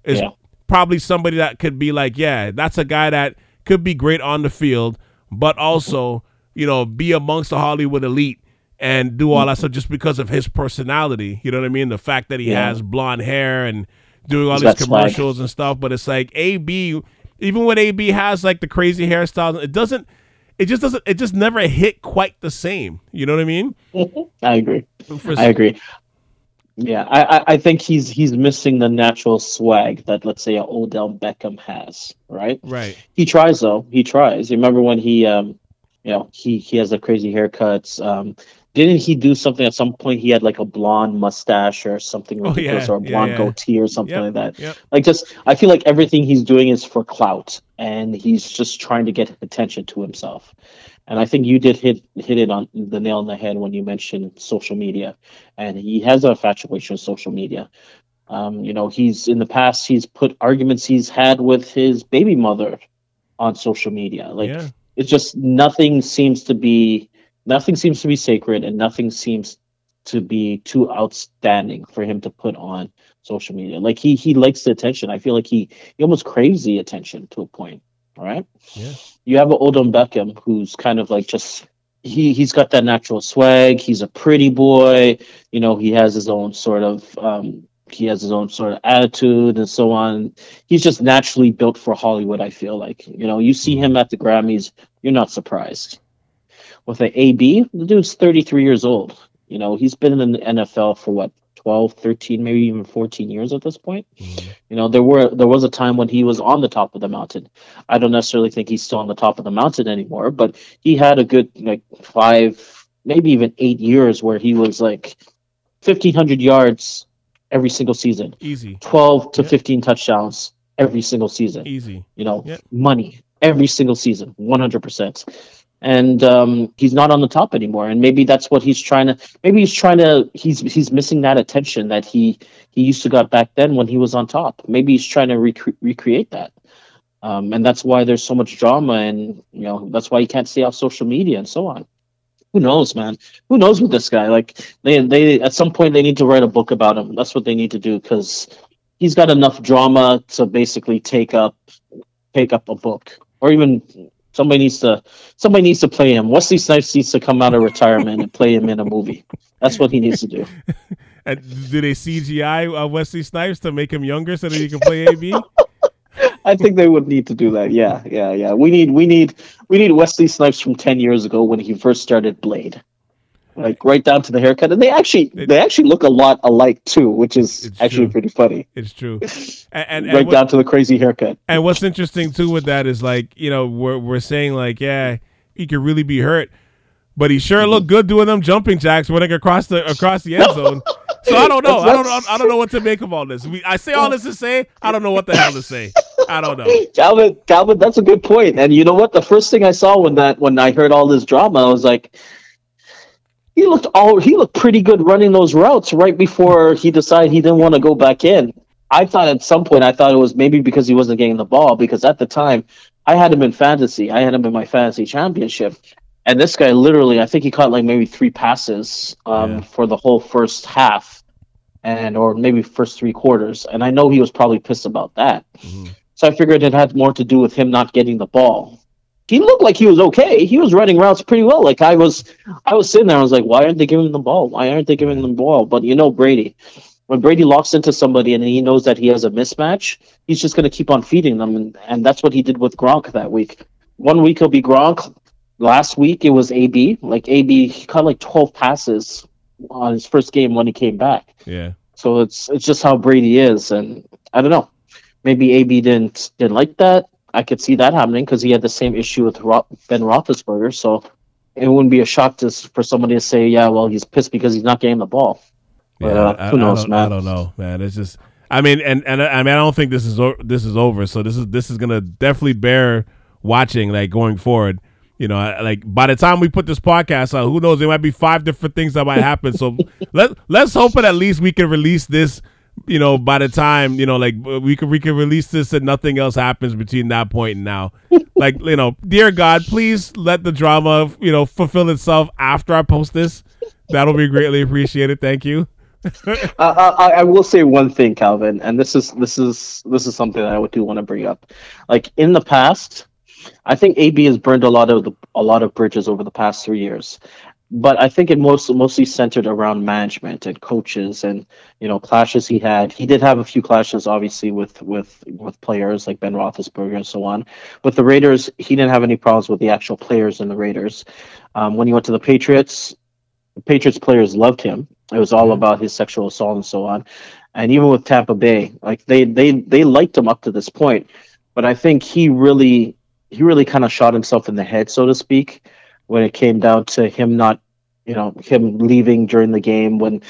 is probably somebody that could be like, that's a guy that could be great on the field, but also, you know, be amongst the Hollywood elite and do all that stuff just because of his personality. You know what I mean? The fact that he has blonde hair and doing all these commercials and stuff. But it's like AB, even when AB has like the crazy hairstyles, it just never hit quite the same. You know what I mean? I agree. Yeah. I think he's missing the natural swag that, let's say, Odell Beckham has. Right. He tries though. You remember when he, you know, he has the crazy haircuts. Didn't he do something at some point? He had like a blonde mustache or something ridiculous, or a blonde goatee or something like that. Like, just, I feel like everything he's doing is for clout, and he's just trying to get attention to himself. And I think you did hit it on the nail on the head when you mentioned social media, and he has an infatuation with social media. You know, he's in the past, he's put arguments he's had with his baby mother on social media. Like, it's just nothing seems to be sacred, and nothing seems to be too outstanding for him to put on social media. Like, he likes the attention. I feel like he almost craves the attention to a point. All right. Yeah. You have an Odell Beckham who's kind of like just he's got that natural swag. He's a pretty boy. You know, he has his own sort of attitude and so on. He's just naturally built for Hollywood, I feel like. You know, you see him at the Grammys, you're not surprised. With an AB, the dude's 33 years old. You know, he's been in the NFL for, 12, 13, maybe even 14 years at this point. You know, there was a time when he was on the top of the mountain. I don't necessarily think he's still on the top of the mountain anymore, but he had a good, 5, maybe even 8 years where he was, 1,500 yards every single season. Easy. 12 to 15 touchdowns every single season. Easy. You know, money every single season, 100%. And he's not on the top anymore, and maybe that's what he's trying to. Maybe he's missing that attention that he used to got back then when he was on top. Maybe he's trying to recreate that, and that's why there's so much drama, and you know that's why he can't stay off social media and so on. Who knows, man? Who knows with this guy? Like they at some point they need to write a book about him. That's what they need to do, because he's got enough drama to basically take up a book, or even. Somebody needs to play him. Wesley Snipes needs to come out of retirement and play him in a movie. That's what he needs to do. And do they CGI Wesley Snipes to make him younger so that he can play AB? I think they would need to do that. Yeah. We need Wesley Snipes from 10 years ago when he first started Blade. Like right down to the haircut, and they actually look a lot alike too, which is actually pretty funny. It's true, and right down to the crazy haircut. And what's interesting too with that is like, you know, we're saying like, yeah, he could really be hurt, but he sure looked good doing them jumping jacks running across the end zone. So I don't know. I don't know what to make of all this. I say all this to say I don't know what the hell to say. I don't know. Calvin, that's a good point. And you know what? The first thing I saw when I heard all this drama, I was like. He looked pretty good running those routes right before he decided he didn't want to go back in. I thought at some point, I thought it was maybe because he wasn't getting the ball, because at the time I had him in fantasy. I had him in my fantasy championship. And this guy literally, I think he caught like maybe three passes for the whole first half or maybe first three quarters. And I know he was probably pissed about that. Mm-hmm. So I figured it had more to do with him not getting the ball. He looked like he was okay. He was running routes pretty well. Like I was sitting there. I was like, why aren't they giving him the ball? Why aren't they giving him the ball? But you know, Brady, when Brady locks into somebody and he knows that he has a mismatch, he's just going to keep on feeding them. And that's what he did with Gronk that week. 1 week he'll be Gronk. Last week it was AB. Like AB, he caught like 12 passes on his first game when he came back. Yeah. So it's just how Brady is. And I don't know. Maybe AB didn't like that. I could see that happening because he had the same issue with Ben Roethlisberger. So it wouldn't be a shock for somebody to say, yeah, well, he's pissed because he's not getting the ball. But, yeah, who knows, man? I don't know, man. It's just, I mean, and I mean, I don't think this is over. So this is gonna definitely bear watching, like going forward. You know, like by the time we put this podcast out, who knows? There might be 5 different things that might happen. So let's hope that at least we can release this. You know, by the time, you know, like we could release this and nothing else happens between that point and now. Like, you know, dear God, please let the drama, you know, fulfill itself after I post this. That'll be greatly appreciated. Thank you. I will say one thing, Calvin, and this is something that I do want to bring up. Like in the past, I think AB has burned a lot of bridges over the past 3 years. But I think it mostly centered around management and coaches and, you know, clashes he had. He did have a few clashes, obviously, with players like Ben Roethlisberger and so on. With the Raiders, he didn't have any problems with the actual players in the Raiders. When he went to the Patriots players loved him. It was all about his sexual assault and so on. And even with Tampa Bay, like they liked him up to this point. But I think he really kind of shot himself in the head, so to speak, when it came down to him not, you know, him leaving during the game when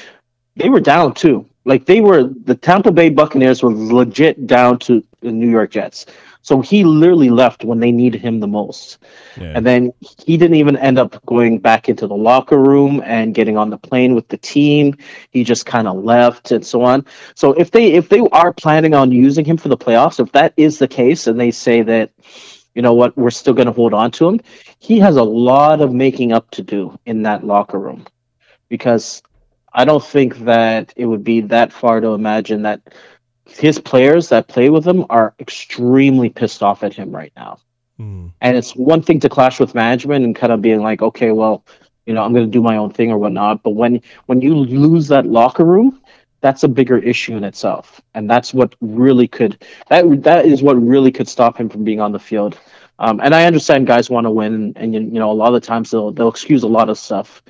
they were down too. Like the Tampa Bay Buccaneers were legit down to the New York Jets. So he literally left when they needed him the most. Yeah. And then he didn't even end up going back into the locker room and getting on the plane with the team. He just kind of left and so on. So if they are planning on using him for the playoffs, if that is the case and they say that, you know what, we're still going to hold on to him, he has a lot of making up to do in that locker room, because I don't think that it would be that far to imagine that his players that play with him are extremely pissed off at him right now. Mm. And it's one thing to clash with management and kind of being like, okay, well, you know, I'm going to do my own thing or whatnot. But when you lose that locker room, that's a bigger issue in itself, and that's what really could that is what really could stop him from being on the field. And I understand guys want to win, and you know, a lot of the times they'll excuse a lot of stuff,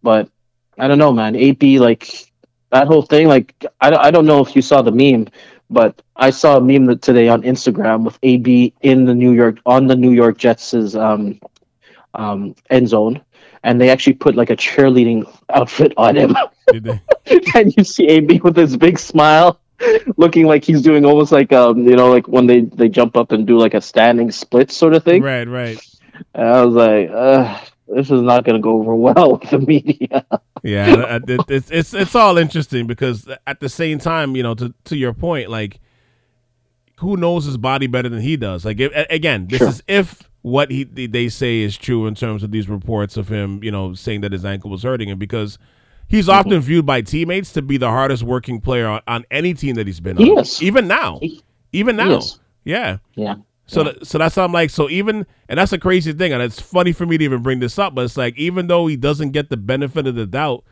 but I don't know, man. AP, like that whole thing, like I don't know if you saw the meme, but I saw a meme today on Instagram with AB on the New York Jets' end zone, and they actually put like a cheerleading outfit on him. Did they? And you see AB with his big smile, looking like he's doing almost like you know, like when they jump up and do like a standing split sort of thing. Right. And I was like, this is not going to go over well with the media. Yeah, it's all interesting because at the same time, you know, to your point, like who knows his body better than he does? Like is if what they say is true in terms of these reports of him, you know, saying that his ankle was hurting him, because he's often viewed by teammates to be the hardest working player on any team that he's been on. Yes. Even now. Yeah. Yeah. So that's how I'm like, so even, and that's a crazy thing. And it's funny for me to even bring this up, but it's like, even though he doesn't get the benefit of the doubt,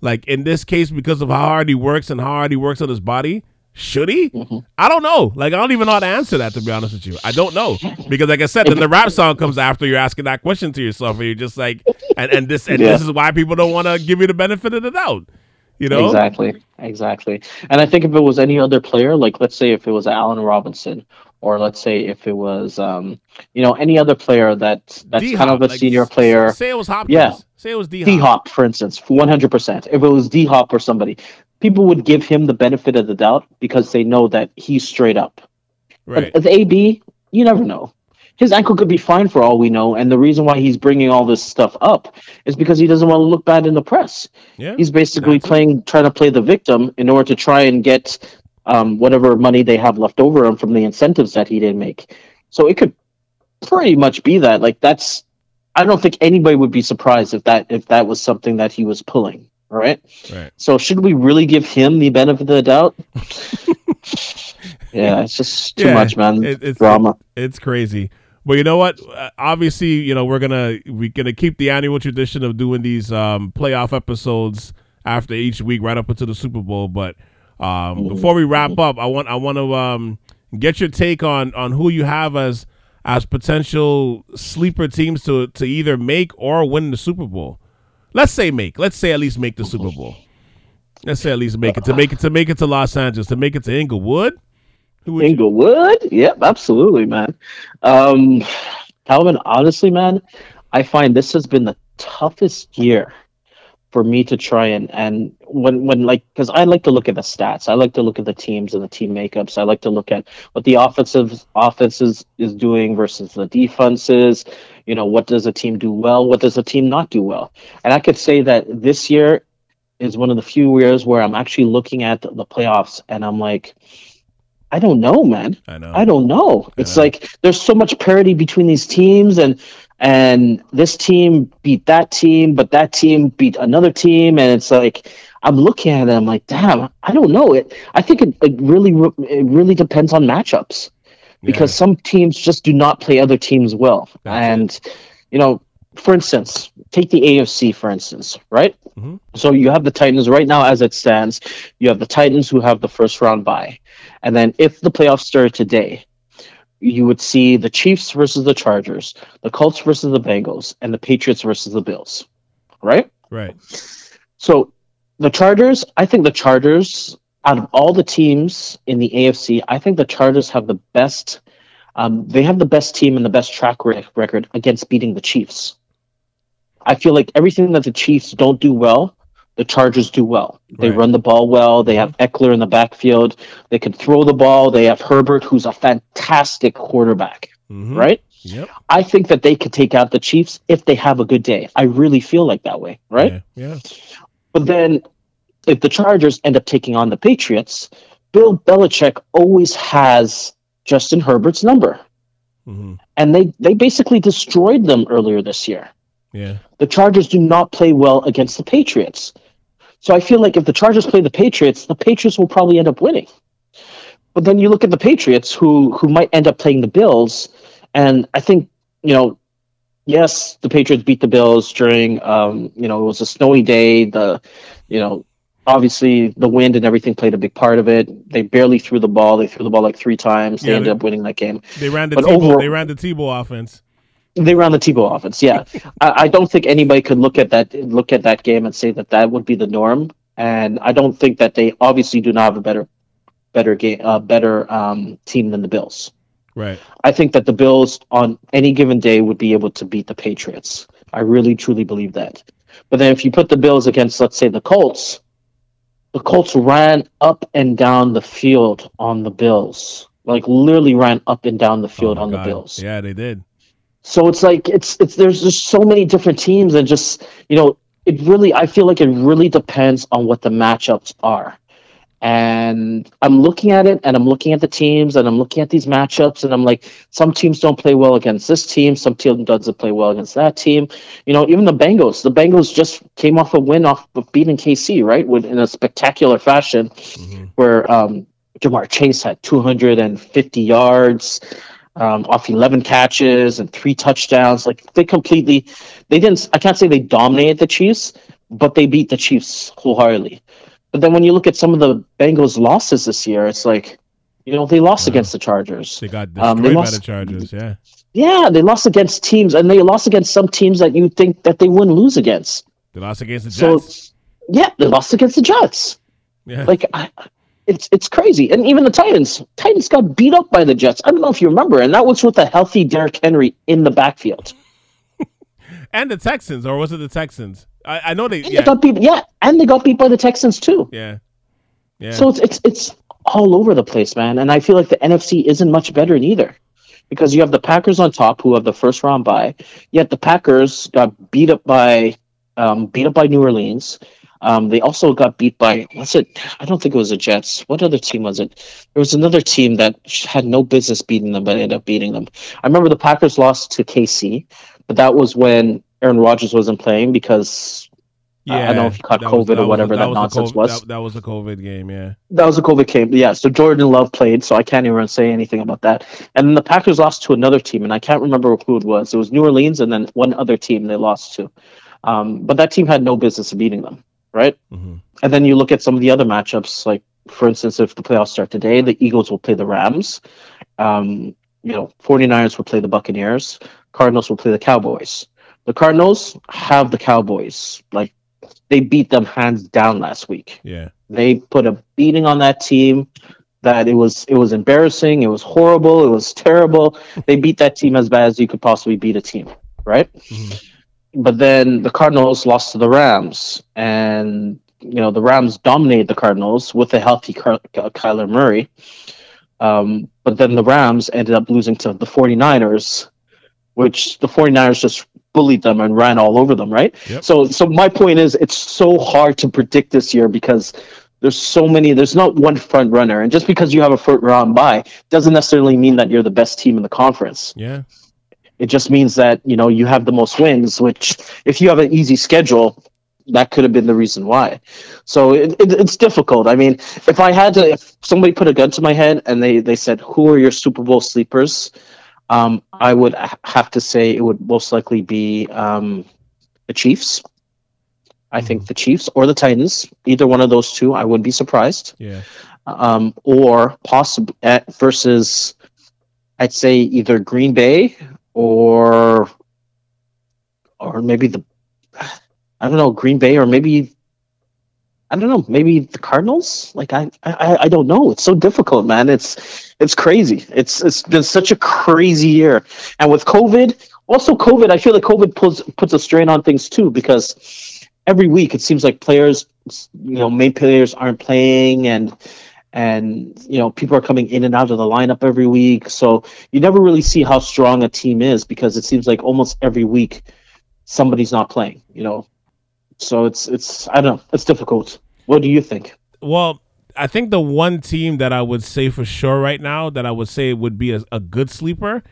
like in this case, because of how hard he works and how hard he works on his body, should he? Mm-hmm. I don't know. Like, I don't even know how to answer that, to be honest with you. I don't know. Because like I said, then the rap song comes after you're asking that question to yourself, and you're just like, this is why people don't want to give you the benefit of the doubt. You know? Exactly. And I think if it was any other player, like let's say if it was Allen Robinson, or let's say if it was, you know, any other player that's D-Hop, kind of a like senior player. Say it was Hopkins. Yeah. Say it was D-Hop. D-Hop, for instance, 100%. If it was D-Hop or somebody, people would give him the benefit of the doubt because they know that he's straight up. Right. As AB, you never know. his ankle could be fine for all we know. And the reason why he's bringing all this stuff up is because he doesn't want to look bad in the press. Yeah, he's basically trying to play the victim in order to try and get whatever money they have left over him from the incentives that he didn't make. So it could pretty much be that. Like, that's, I don't think anybody would be surprised if that was something that he was pulling. All right. Right. So should we really give him the benefit of the doubt? Yeah, it's just too much, man. It's drama. It's crazy. Well, you know what? Obviously, you know, we're gonna keep the annual tradition of doing these playoff episodes after each week, right up until the Super Bowl. But before we wrap up, I want to get your take on who you have as potential sleeper teams to either make or win the Super Bowl. Let's say at least make the Super Bowl. Let's say at least make it to Los Angeles, to make it to Inglewood. Inglewood? Yep, absolutely, man. Calvin, honestly, man, I find this has been the toughest year for me to try and when like, because I like to look at the stats, I like to look at the teams and the team makeups, I like to look at what the offenses is doing versus the defenses. You know, what does a team do well? What does a team not do well? And I could say that this year is one of the few years where I'm actually looking at the playoffs and I'm like, I don't know, man. I don't know. It's like there's so much parity between these teams, and this team beat that team, but that team beat another team, and it's like I'm looking at it, I'm like, damn, I don't know. I think it really depends on matchups, because some teams just do not play other teams well. You know, for instance, take the AFC, for instance, right? Mm-hmm. So you have the Titans right now as it stands. You have the Titans who have the first round bye. And then if the playoffs started today, you would see the Chiefs versus the Chargers, the Colts versus the Bengals, and the Patriots versus the Bills, right? Right. So the Chargers, I think the Chargers, out of all the teams in the AFC, I think the Chargers have the best team and the best track record against beating the Chiefs. I feel like everything that the Chiefs don't do well, the Chargers do well. They run the ball well. They have Eckler in the backfield. They can throw the ball. They have Herbert, who's a fantastic quarterback, right? Yep. I think that they could take out the Chiefs if they have a good day. I really feel like that way, right? Yeah. But then if the Chargers end up taking on the Patriots, Bill Belichick always has Justin Herbert's number. And they basically destroyed them earlier this year. Yeah. The Chargers do not play well against the Patriots. So I feel like if the Chargers play the Patriots will probably end up winning. But then you look at the Patriots who might end up playing the Bills, and I think, you know, yes, the Patriots beat the Bills during it was a snowy day, obviously the wind and everything played a big part of it. They barely threw the ball. They threw the ball like three times. They ended up winning that game. They ran the Tebow offense, yeah. I don't think anybody could look at that game and say that would be the norm. And I don't think that they obviously do not have a better team than the Bills. Right. I think that the Bills on any given day would be able to beat the Patriots. I really truly believe that. But then if you put the Bills against, let's say, the Colts, the Colts ran up and down the field on the Bills. Like, literally ran up and down the field on the Bills. Yeah, they did. So it's like there's just so many different teams, and just, you know, I feel like it really depends on what the matchups are. And I'm looking at it, and I'm looking at the teams, and I'm looking at these matchups, and I'm like, some teams don't play well against this team, some team doesn't play well against that team. You know, even the Bengals just came off a win off of beating KC, right? In a spectacular fashion, where Ja'Marr Chase had 250 yards. Off 11 catches and 3 touchdowns. Like, I can't say they dominated the Chiefs, but they beat the Chiefs wholeheartedly. But then when you look at some of the Bengals' losses this year, it's like, you know, they lost against the Chargers. They got destroyed by the Chargers, yeah. Yeah, they lost against teams, and they lost against some teams that you think that they wouldn't lose against. They lost against the Jets. So, yeah, they lost against the Jets. Yeah. Like, It's crazy. And even the Titans got beat up by the Jets. I don't know if you remember, and that was with a healthy Derrick Henry in the backfield. And the Texans, or was it the Texans? I know they got beat. Yeah, and they got beat by the Texans too. Yeah. So it's all over the place, man. And I feel like the NFC isn't much better either. because you have the Packers on top, who have the first round bye. Yet the Packers got beat up by New Orleans. They also got beat by, what's it? I don't think it was the Jets. What other team was it? There was another team that had no business beating them, but ended up beating them. I remember the Packers lost to KC, but that was when Aaron Rodgers wasn't playing because I don't know if he caught COVID or whatever that nonsense was. That was a COVID game, yeah. That was a COVID game, yeah. So Jordan Love played, so I can't even say anything about that. And then the Packers lost to another team, and I can't remember who it was. It was New Orleans and then one other team they lost to. But that team had no business beating them. Right? Mm-hmm. And then you look at some of the other matchups, like, for instance, if the playoffs start today, the Eagles will play the Rams. 49ers will play the Buccaneers. Cardinals will play the Cowboys. The Cardinals have the Cowboys. Like, they beat them hands down last week. Yeah. They put a beating on that team that it was embarrassing. It was horrible. It was terrible. They beat that team as bad as you could possibly beat a team. Right? Mm-hmm. But then the Cardinals lost to the Rams, and the Rams dominated the Cardinals with a healthy Kyler Murray. But then the Rams ended up losing to the 49ers, which the 49ers just bullied them and ran all over them, right? Yep. So my point is, it's so hard to predict this year because there's so many. There's not one front runner, and just because you have a front round bye doesn't necessarily mean that you're the best team in the conference. Yeah. It just means that, you have the most wins, which if you have an easy schedule, that could have been the reason why. So it's difficult. I mean, if somebody put a gun to my head and they said, who are your Super Bowl sleepers? I would have to say it would most likely be the Chiefs. I think the Chiefs or the Titans, either one of those two, I wouldn't be surprised. Yeah. Or possibly versus, I'd say either Green Bay or maybe maybe the Cardinals. Like I don't know. It's so difficult, man. It's crazy. It's been such a crazy year, and with COVID, I feel like COVID puts a strain on things too, because every week it seems like players, main players aren't playing, and people are coming in and out of the lineup every week. So you never really see how strong a team is, because it seems like almost every week somebody's not playing, So it's I don't know. It's difficult. What do you think? Well, I think the one team that I would say for sure right now that I would say would be a good sleeper.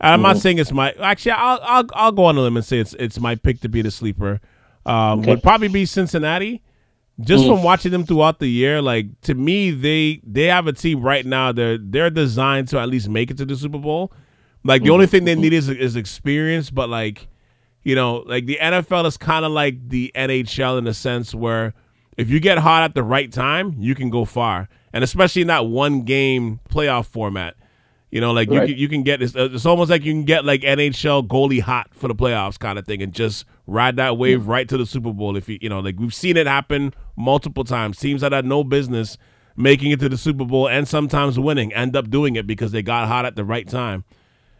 I'm not saying it's my. Actually, I'll go on a limb and say it's my pick to be the sleeper. Would probably be Cincinnati. Just from watching them throughout the year, like, to me, they have a team right now. They're designed to at least make it to the Super Bowl. Like, the only thing they need is experience. But like the NFL is kind of like the NHL in a sense where if you get hot at the right time, you can go far. And especially in that one game playoff format, right. you can get this. It's almost like you can get like NHL goalie hot for the playoffs kind of thing, and just ride that wave right to the Super Bowl. If we've seen it happen multiple times. Teams that had no business making it to the Super Bowl and sometimes winning end up doing it because they got hot at the right time.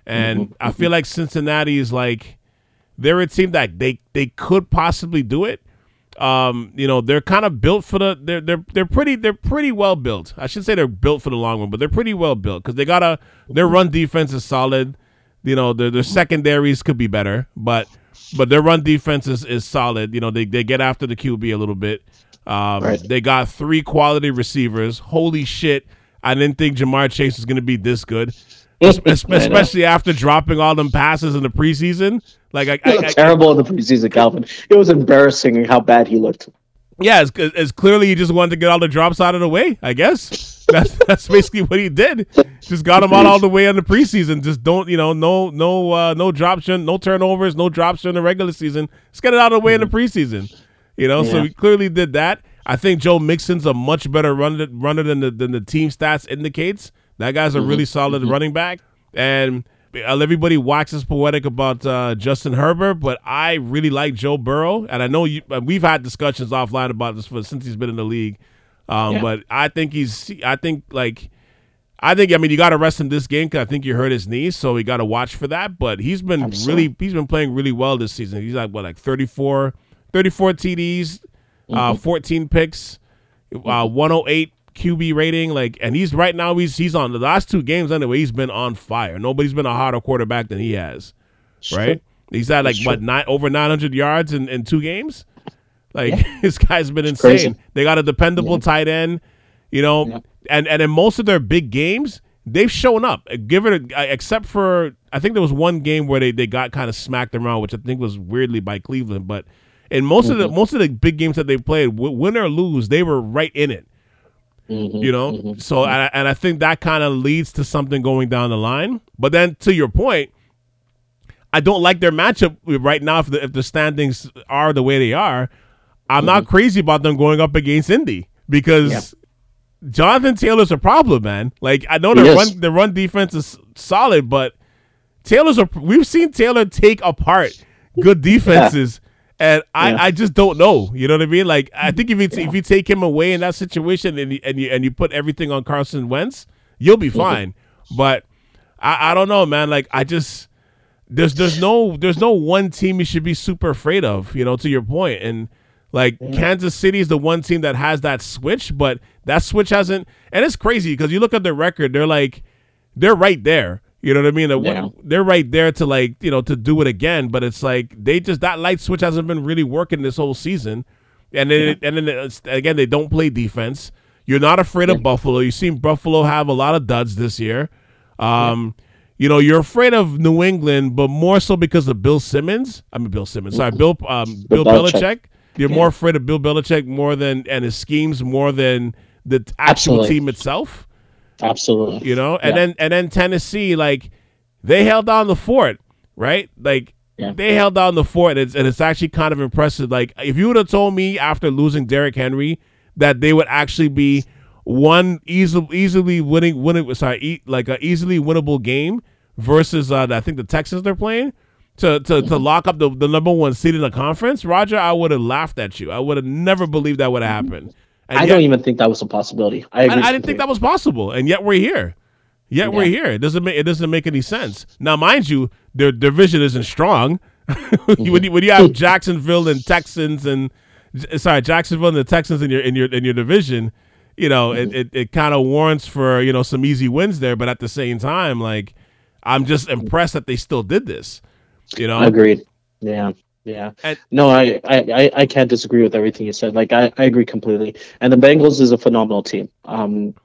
And I feel like Cincinnati is like, they're a team that they could possibly do it. They're kind of built for they're pretty well built. I should say they're built for the long run, but they're pretty well built because their run defense is solid. Their secondaries could be better, but their run defense is solid. They get after the QB a little bit. They got three quality receivers. Holy shit, I didn't think Ja'Marr Chase was going to be this good, especially after dropping all them passes in the preseason. Like, terrible in the preseason, Calvin. It was embarrassing how bad he looked. Yeah, it's clearly he just wanted to get all the drops out of the way, I guess. That's basically what he did. Just got him out all the way in the preseason. Just don't, no drops, no turnovers, no drops during the regular season. Just get it out of the way in the preseason. So he clearly did that. I think Joe Mixon's a much better runner than the team stats indicates. That guy's a really solid running back. And everybody waxes poetic about Justin Herbert, but I really like Joe Burrow, and I know we've had discussions offline about this since he's been in the league. But I think you got to rest him this game because I think you hurt his knee, so we got to watch for that. But he's been playing really well this season. He's like 34 TDs, 14 picks, 108 QB rating, like, and he's right now he's on the last two games anyway. He's been on fire. Nobody's been a hotter quarterback than he has, right? He's had like over 900 yards in two games. Like this guy's been insane. Crazy. They got a dependable tight end, you know, and in most of their big games they've shown up. Except for I think there was one game where they got kind of smacked around, which I think was weirdly by Cleveland, but. And most of the big games that they played, win or lose, they were right in it, you know. So I think that kind of leads to something going down the line. But then to your point, I don't like their matchup right now. If the standings are the way they are, I'm not crazy about them going up against Indy because Jonathan Taylor's a problem, man. Like I know the run defense is solid, but we've seen Taylor take apart good defenses. And I just don't know. You know what I mean? Like, I think if you take him away in that situation and you put everything on Carson Wentz, you'll be fine. But I don't know, man. Like, I just there's no one team you should be super afraid of. You know, to your point. And like Kansas City is the one team that has that switch, but that switch hasn't. And it's crazy because you look at their record, they're right there. You know what I mean? They're right there to to do it again, but it's like that light switch hasn't been really working this whole season. And then they don't play defense. You're not afraid of Buffalo. You've seen Buffalo have a lot of duds this year. You know, you're afraid of New England, but more so because of Bill Belichick. You're more afraid of Bill Belichick and his schemes more than the actual team itself. Absolutely. You know, and then Tennessee, like they held down the fort, right? Like they held down the fort, and it's actually kind of impressive. Like if you would have told me after losing Derrick Henry that they would actually be an easily winnable game versus I think the Texans they're playing to lock up the number one seed in the conference, Roger, I would have laughed at you. I would have never believed that would have happened. And I don't even think that was a possibility. I didn't think that was possible, and yet we're here. We're here. It doesn't make any sense. Now, mind you, their division isn't strong. When you have Jacksonville and Texans in your division, you know it kind of warrants for some easy wins there. But at the same time, like I'm just impressed that they still did this. You know, agreed. Yeah. Yeah. No, I can't disagree with everything you said. Like, I agree completely. And the Bengals is a phenomenal team.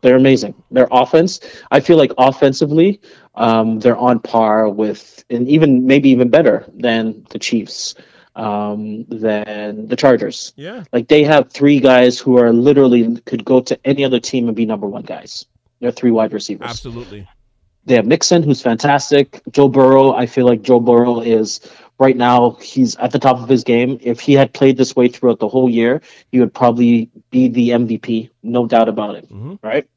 They're amazing. Their offense, I feel like offensively, they're on par with, and even maybe even better than the Chiefs, than the Chargers. Yeah. Like, they have three guys who are literally could go to any other team and be number one guys. They're three wide receivers. Absolutely. They have Mixon, who's fantastic. Joe Burrow, I feel like Joe Burrow is... Right now, he's at the top of his game. If he had played this way throughout the whole year, he would probably be the MVP, no doubt about it, right?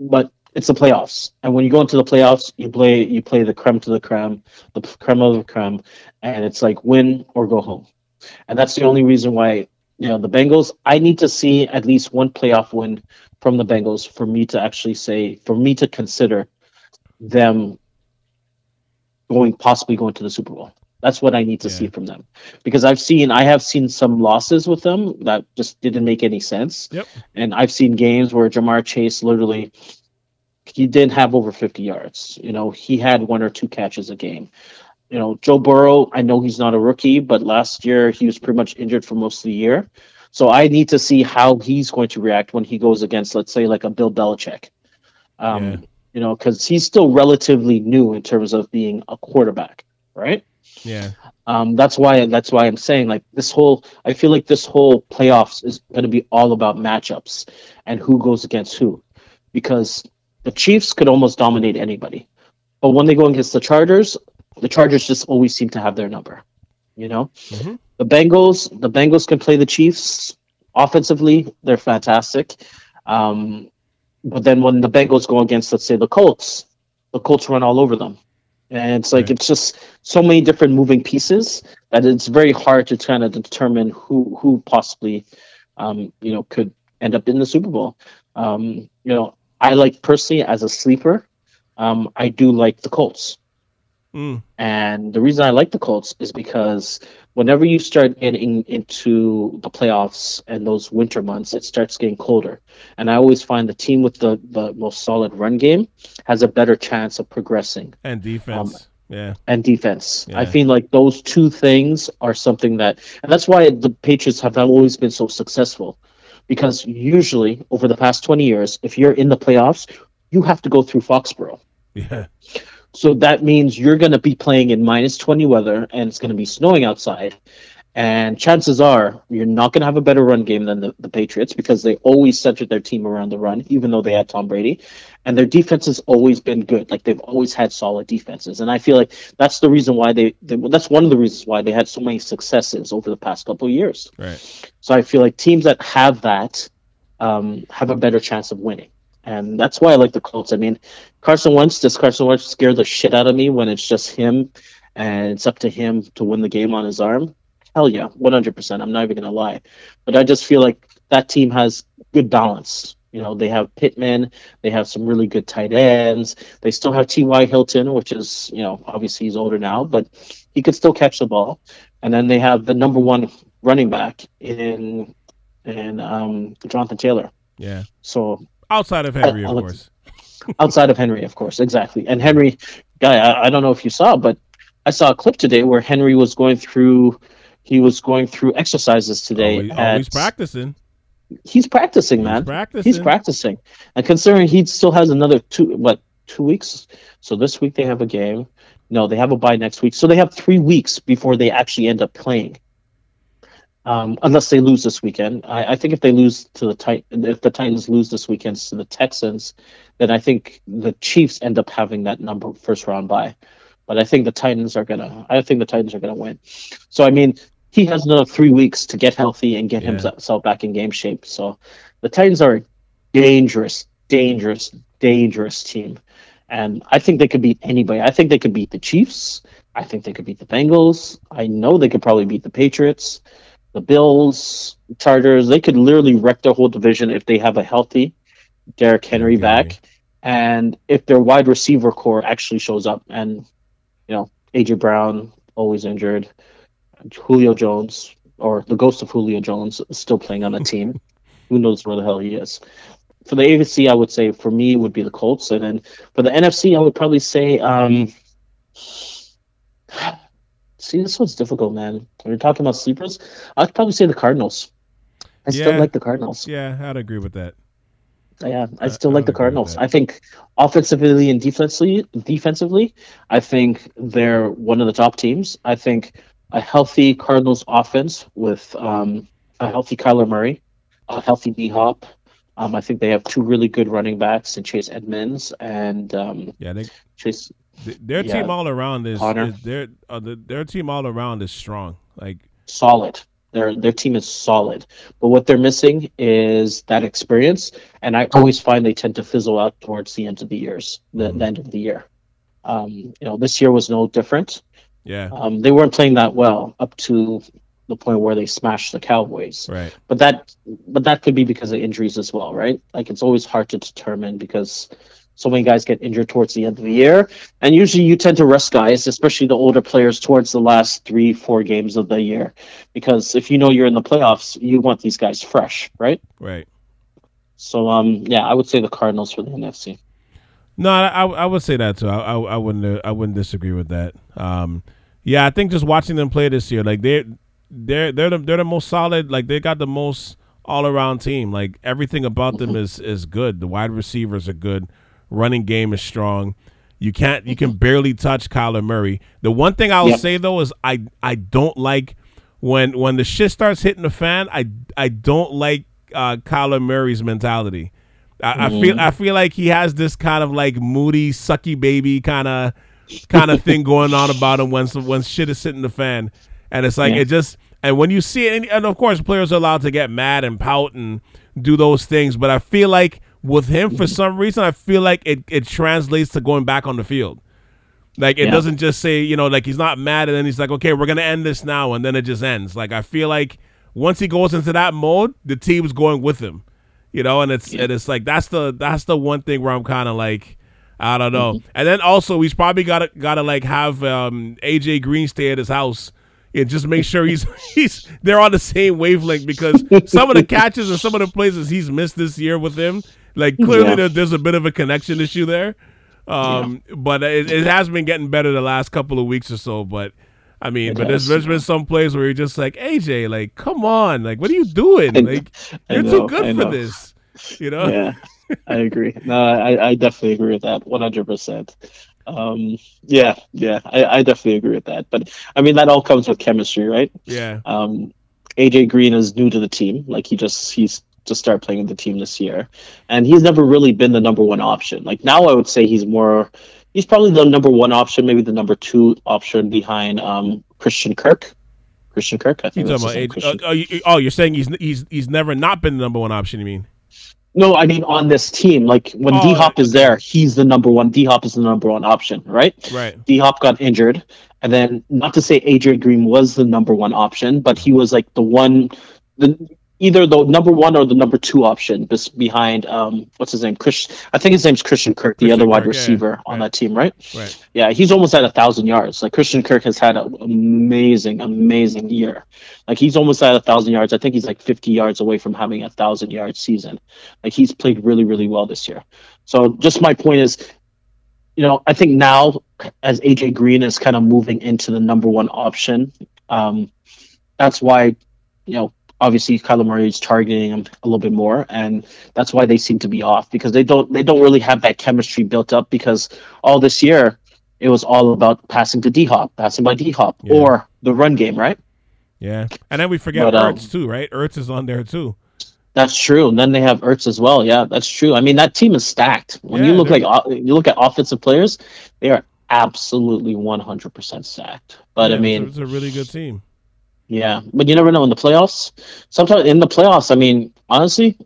But it's the playoffs, and when you go into the playoffs, you play the creme to the creme of the creme, and it's like win or go home, and that's the only reason why the Bengals. I need to see at least one playoff win from the Bengals for me to actually say consider them possibly going to the Super Bowl. That's what I need to see from them, because I have seen some losses with them that just didn't make any sense. Yep. And I've seen games where Ja'Marr Chase literally, he didn't have over 50 yards. He had one or two catches a game. Joe Burrow, I know he's not a rookie, but last year he was pretty much injured for most of the year. So I need to see how he's going to react when he goes against, let's say, like a Bill Belichick, because he's still relatively new in terms of being a quarterback, right? Yeah. That's why I'm saying like I feel like this whole playoffs is going to be all about matchups and who goes against who, because the Chiefs could almost dominate anybody, but when they go against the Chargers just always seem to have their number. The Bengals can play the Chiefs offensively. They're fantastic. But then when the Bengals go against, let's say, the Colts run all over them. And it's like it's just so many different moving pieces that it's very hard to kind of determine who possibly, could end up in the Super Bowl. I like personally as a sleeper, I do like the Colts. And the reason I like the Colts is because whenever you start getting into the playoffs and those winter months, it starts getting colder. And I always find the team with the most solid run game has a better chance of progressing. And defense. I feel like those two things are something that... And that's why the Patriots have not always been so successful. Because usually, over the past 20 years, if you're in the playoffs, you have to go through Foxborough. Yeah. So that means you're going to be playing in minus 20 weather, and it's going to be snowing outside. And chances are you're not going to have a better run game than the Patriots, because they always centered their team around the run, even though they had Tom Brady. And their defense has always been good. Like, they've always had solid defenses. And I feel like that's the reason why that's one of the reasons why they had so many successes over the past couple of years. Right. So I feel like teams that have that have a better chance of winning. And that's why I like the Colts. I mean, Carson Wentz scared the shit out of me when it's just him and it's up to him to win the game on his arm. Hell yeah, 100%. I'm not even going to lie. But I just feel like that team has good balance. You know, they have Pittman. They have some really good tight ends. They still have T.Y. Hilton, which is, you know, obviously he's older now, but he could still catch the ball. And then they have the number one running back in Jonathan Taylor. Yeah. So... outside of Henry, of course. Outside of Henry, of course, exactly. And Henry, guy, I don't know if you saw, but I saw a clip today where Henry was going through exercises today. He's practicing. He's practicing, man. He's practicing. And considering he still has another 2 weeks? So this week they have a game. No, they have a bye next week. So they have 3 weeks before they actually end up playing. Unless they lose this weekend. I think if they lose to if the Titans lose this weekend to the Texans, then I think the Chiefs end up having that number first round bye. But I think the Titans are gonna win. So I mean, he has another 3 weeks to get healthy and get himself back in game shape. So the Titans are a dangerous team. And I think they could beat anybody. I think they could beat the Chiefs. I think they could beat the Bengals. I know they could probably beat the Patriots. The Bills, Chargers, they could literally wreck their whole division if they have a healthy Derrick Henry back, and if their wide receiver core actually shows up. And, you know, AJ Brown, always injured, Julio Jones, or the ghost of Julio Jones, is still playing on a team. Who knows where the hell he is. For the AFC, I would say, for me, it would be the Colts. And then for the NFC, I would probably say... see, this one's difficult, man. When you're talking about sleepers, I'd probably say the Cardinals. I still like the Cardinals. Yeah, I'd agree with that. Yeah, I still like the Cardinals. I think offensively and defensively, I think they're one of the top teams. I think a healthy Cardinals offense with a healthy Kyler Murray, a healthy D-Hop. I think they have two really good running backs in Chase Edmonds and Chase. Their team all around is their team all around is strong, like solid. Their team is solid, but what they're missing is that experience. And I always find they tend to fizzle out towards the end of the years. The end of the year, you know, this year was no different. Yeah, they weren't playing that well up to the point where they smashed the Cowboys. Right, but that could be because of injuries as well, right? Like, it's always hard to determine because so many guys get injured towards the end of the year. And usually you tend to rest guys, especially the older players, towards the last 3-4 games of the year. Because if you know you're in the playoffs, you want these guys fresh, right? Right. So, I would say the Cardinals for the NFC. No, I would say that too. I wouldn't disagree with that. I think just watching them play this year, like they're the most solid. Like, they got the most all-around team. Like, everything about them is good. The wide receivers are good. Running game is strong. You can barely touch Kyler Murray. The one thing I'll say though is I don't like when the shit starts hitting the fan. I don't like Kyler Murray's mentality. I feel like he has this kind of like moody, sucky baby kind of thing going on about him when shit is hitting the fan, and it's like and when you see it, and of course players are allowed to get mad and pout and do those things, but I feel like with him, for some reason, I feel like it translates to going back on the field. Like, it doesn't just say, you know, like, he's not mad and then he's like, okay, we're going to end this now, and then it just ends. Like, I feel like once he goes into that mode, the team's going with him, you know, and it's like that's the one thing where I'm kind of like, I don't know. And then also, he's probably gotta like have AJ Green stay at his house and just make sure they're on the same wavelength, because some of the catches and some of the places he's missed this year with him, like clearly there's a bit of a connection issue there. But it has been getting better the last couple of weeks or so. But I mean, there's been some plays where you're just like, AJ, like, come on, like, what are you doing? Like, you're too good for this, you know? Yeah. I agree. No, I definitely agree with that 100%. I definitely agree with that. But I mean, that all comes with chemistry, right? Yeah. AJ Green is new to the team. Like he's just started playing with the team this year, and he's never really been the number one option. Like now, I would say he's probably the number one option, maybe the number two option behind Christian Kirk. Christian Kirk, I think. You're saying he's never not been the number one option? You mean? No, I mean on this team, like when D-Hop is there, he's the number one. D-Hop is the number one option, right? Right. D-Hop got injured, and then not to say AJ Green was the number one option, but he was like either the number one or the number two option behind what's his name? I think his name's Christian Kirk, the other wide receiver on that team, right? Right. Yeah, he's almost at 1,000 yards. Like Christian Kirk has had an amazing, amazing year. Like he's almost at 1,000 yards. I think he's like 50 yards away from having 1,000-yard season. Like he's played really, really well this year. So just my point is, you know, I think now as AJ Green is kind of moving into the number one option, that's why, you know, obviously Kyler Murray is targeting him a little bit more, and that's why they seem to be off, because they don't really have that chemistry built up, because all this year it was all about passing to D-Hop, passing by D-Hop, or the run game, right? Yeah. And then we forget Ertz too, right? Ertz is on there too. That's true. And then they have Ertz as well. Yeah, that's true. I mean, that team is stacked. When you look at offensive players, they are absolutely 100% stacked. But I mean, it's a really good team. Yeah, but you never know in the playoffs. Sometimes in the playoffs, I mean, honestly,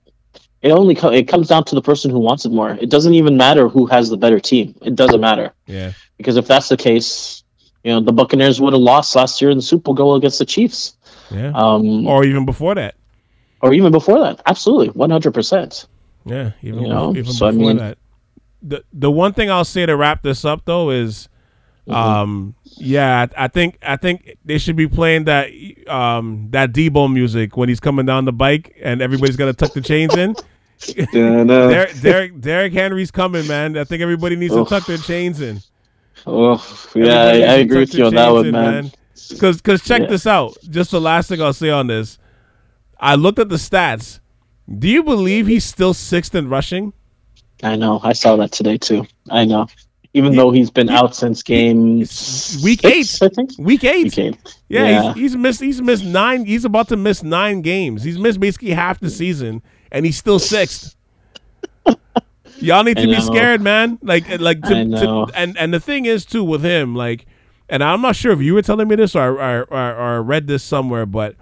it comes down to the person who wants it more. It doesn't even matter who has the better team. It doesn't matter. Yeah. Because if that's the case, you know, the Buccaneers would have lost last year in the Super Bowl against the Chiefs. Yeah. Or even before that. Absolutely, 100%. Yeah, even before that. The one thing I'll say to wrap this up though is, I think they should be playing that that Debo music when he's coming down the bike and everybody's gonna tuck the chains in. Derrick Henry's coming, man. I think everybody needs to tuck their chains in. I agree with you on that one, man. Because check this out. Just the last thing I'll say on this. I looked at the stats. Do you believe he's still 6th in rushing? I know. I saw that today too. I know. Even though he's been out since week eight, I think. Week eight. Yeah. He's missed 9. He's about to miss 9 games. He's missed basically half the season, and he's still 6th. Y'all need to be scared, man. And the thing is too with him, like, and I'm not sure if you were telling me this or I read this somewhere, but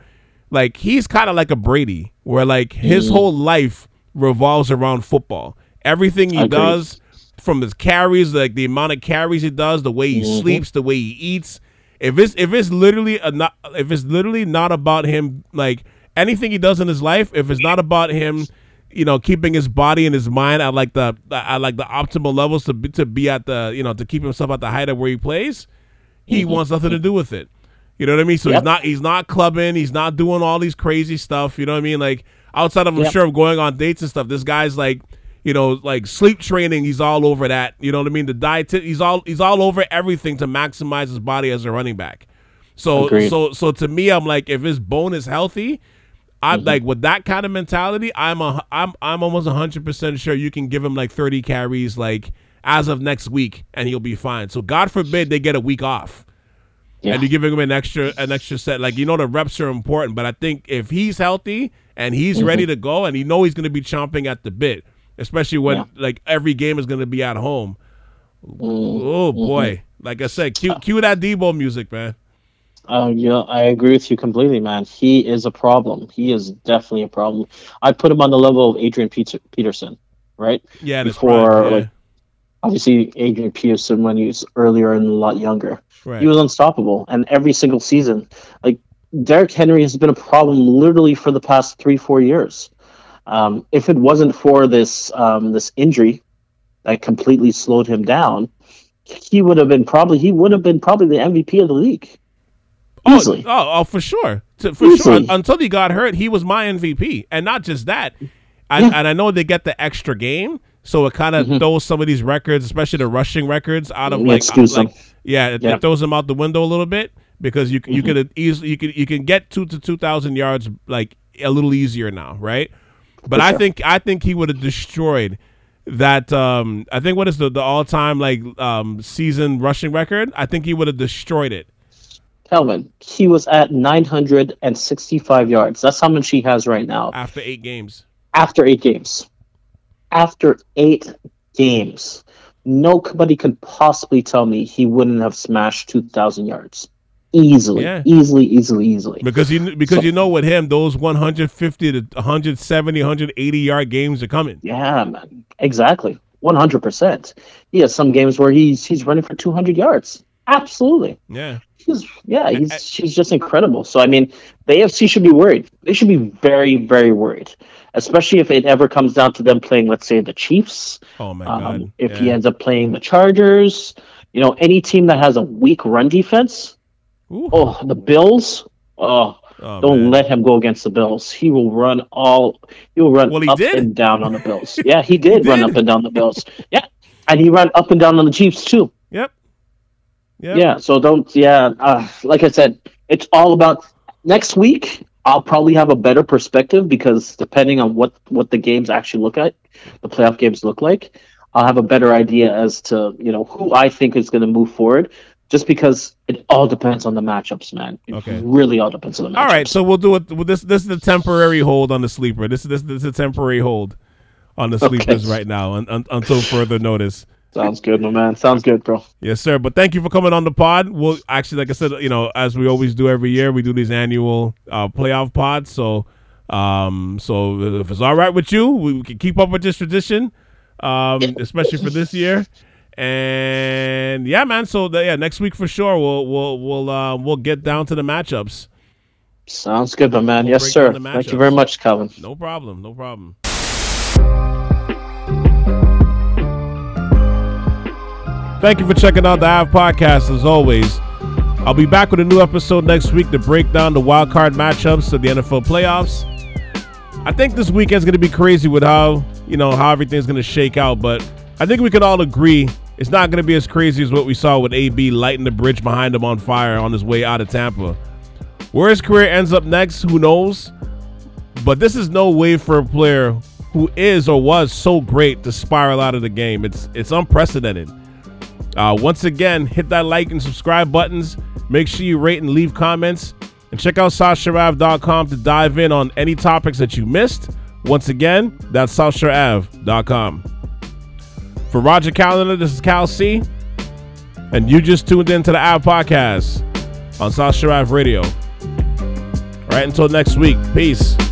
like he's kind of like a Brady, where like his whole life revolves around football. Everything he does. From his carries, like the amount of carries he does, the way he sleeps, the way he eats. If it's literally not about him, like anything he does in his life, if it's not about him, you know, keeping his body and his mind at like the optimal levels to be at the, you know, to keep himself at the height of where he plays, he wants nothing to do with it. You know what I mean? So he's not clubbing, he's not doing all these crazy stuff. You know what I mean? Like outside of I'm sure of going on dates and stuff, this guy's like, you know, like sleep training, he's all over that. You know what I mean? The diet, he's all over everything to maximize his body as a running back. So, so to me, I'm like, if his bone is healthy, I'm like with that kind of mentality, I'm almost 100% sure you can give him like 30 carries, like as of next week, and he'll be fine. So God forbid they get a week off, and you're giving him an extra set. Like, you know, the reps are important, but I think if he's healthy and he's ready to go, and you know he's going to be chomping at the bit. Especially when like every game is going to be at home. Oh boy! Like I said, cue that Debo music, man. I agree with you completely, man. He is a problem. He is definitely a problem. I put him on the level of Adrian Peterson, right? Yeah, obviously Adrian Peterson when he was earlier and a lot younger, right. He was unstoppable. And every single season, like Derrick Henry has been a problem literally for the past 3-4 years. If it wasn't for this injury that completely slowed him down, he would have been probably the MVP of the league. Easily. Oh, for sure. For sure. Until he got hurt, he was my MVP. And not just that. And I know they get the extra game, so it kind of throws some of these records, especially the rushing records, out of it throws them out the window a little bit, because you could easily you can get 2,000 yards like a little easier now, right? But for I think he would have destroyed that. I think what is the all time season rushing record? I think he would have destroyed it. Kelvin, he was at 965 yards. That's how much he has right now. After eight games. Nobody could possibly tell me he wouldn't have smashed 2,000 yards. Easily. Because you know with him, those 150 to 170, 180-yard games are coming. Yeah, man. Exactly. 100%. He has some games where he's running for 200 yards. Absolutely. Yeah. She's just incredible. So, I mean, the AFC should be worried. They should be very, very worried, especially if it ever comes down to them playing, let's say, the Chiefs. Oh, my God. If he ends up playing the Chargers, you know, any team that has a weak run defense. Ooh. Oh, the Bills. Don't let him go against the Bills. He will run and down on the Bills. Yeah, he did run up and down the Bills. Yeah, and he ran up and down on the Chiefs, too. Yep. Yep. Yeah, so like I said, it's all about next week. I'll probably have a better perspective, because depending on what the games actually look like, the playoff games look like, I'll have a better idea as to, you know, who I think is going to move forward, just because it all depends on the matchups, man. It really all depends on the matchups. All right, so we'll do it. This is a temporary hold on the sleeper. This is a temporary hold on the sleepers right now until further notice. Sounds good, my man. Sounds good, bro. Yes, sir. But thank you for coming on the pod. We'll actually, like I said, you know, as we always do every year, we do these annual playoff pods. So if it's all right with you, we can keep up with this tradition, especially for this year. And yeah, man. So next week for sure, we'll get down to the matchups. Sounds good, my man. Yes, sir. Thank you very much, Calvin. No problem. Thank you for checking out the Hive Podcast, as always. I'll be back with a new episode next week to break down the wild card matchups of the NFL playoffs. I think this weekend's going to be crazy with how everything's going to shake out, but I think we can all agree it's not going to be as crazy as what we saw with AB lighting the bridge behind him on fire on his way out of Tampa. Where his career ends up next, who knows? But this is no way for a player who is or was so great to spiral out of the game. It's unprecedented. Once again, hit that like and subscribe buttons. Make sure you rate and leave comments. And check out SouthSharav.com to dive in on any topics that you missed. Once again, that's SouthSharav.com. For Roger Callender, this is Cal C. And you just tuned in to the Hive Podcast on South Sharav Radio. All right, until next week. Peace.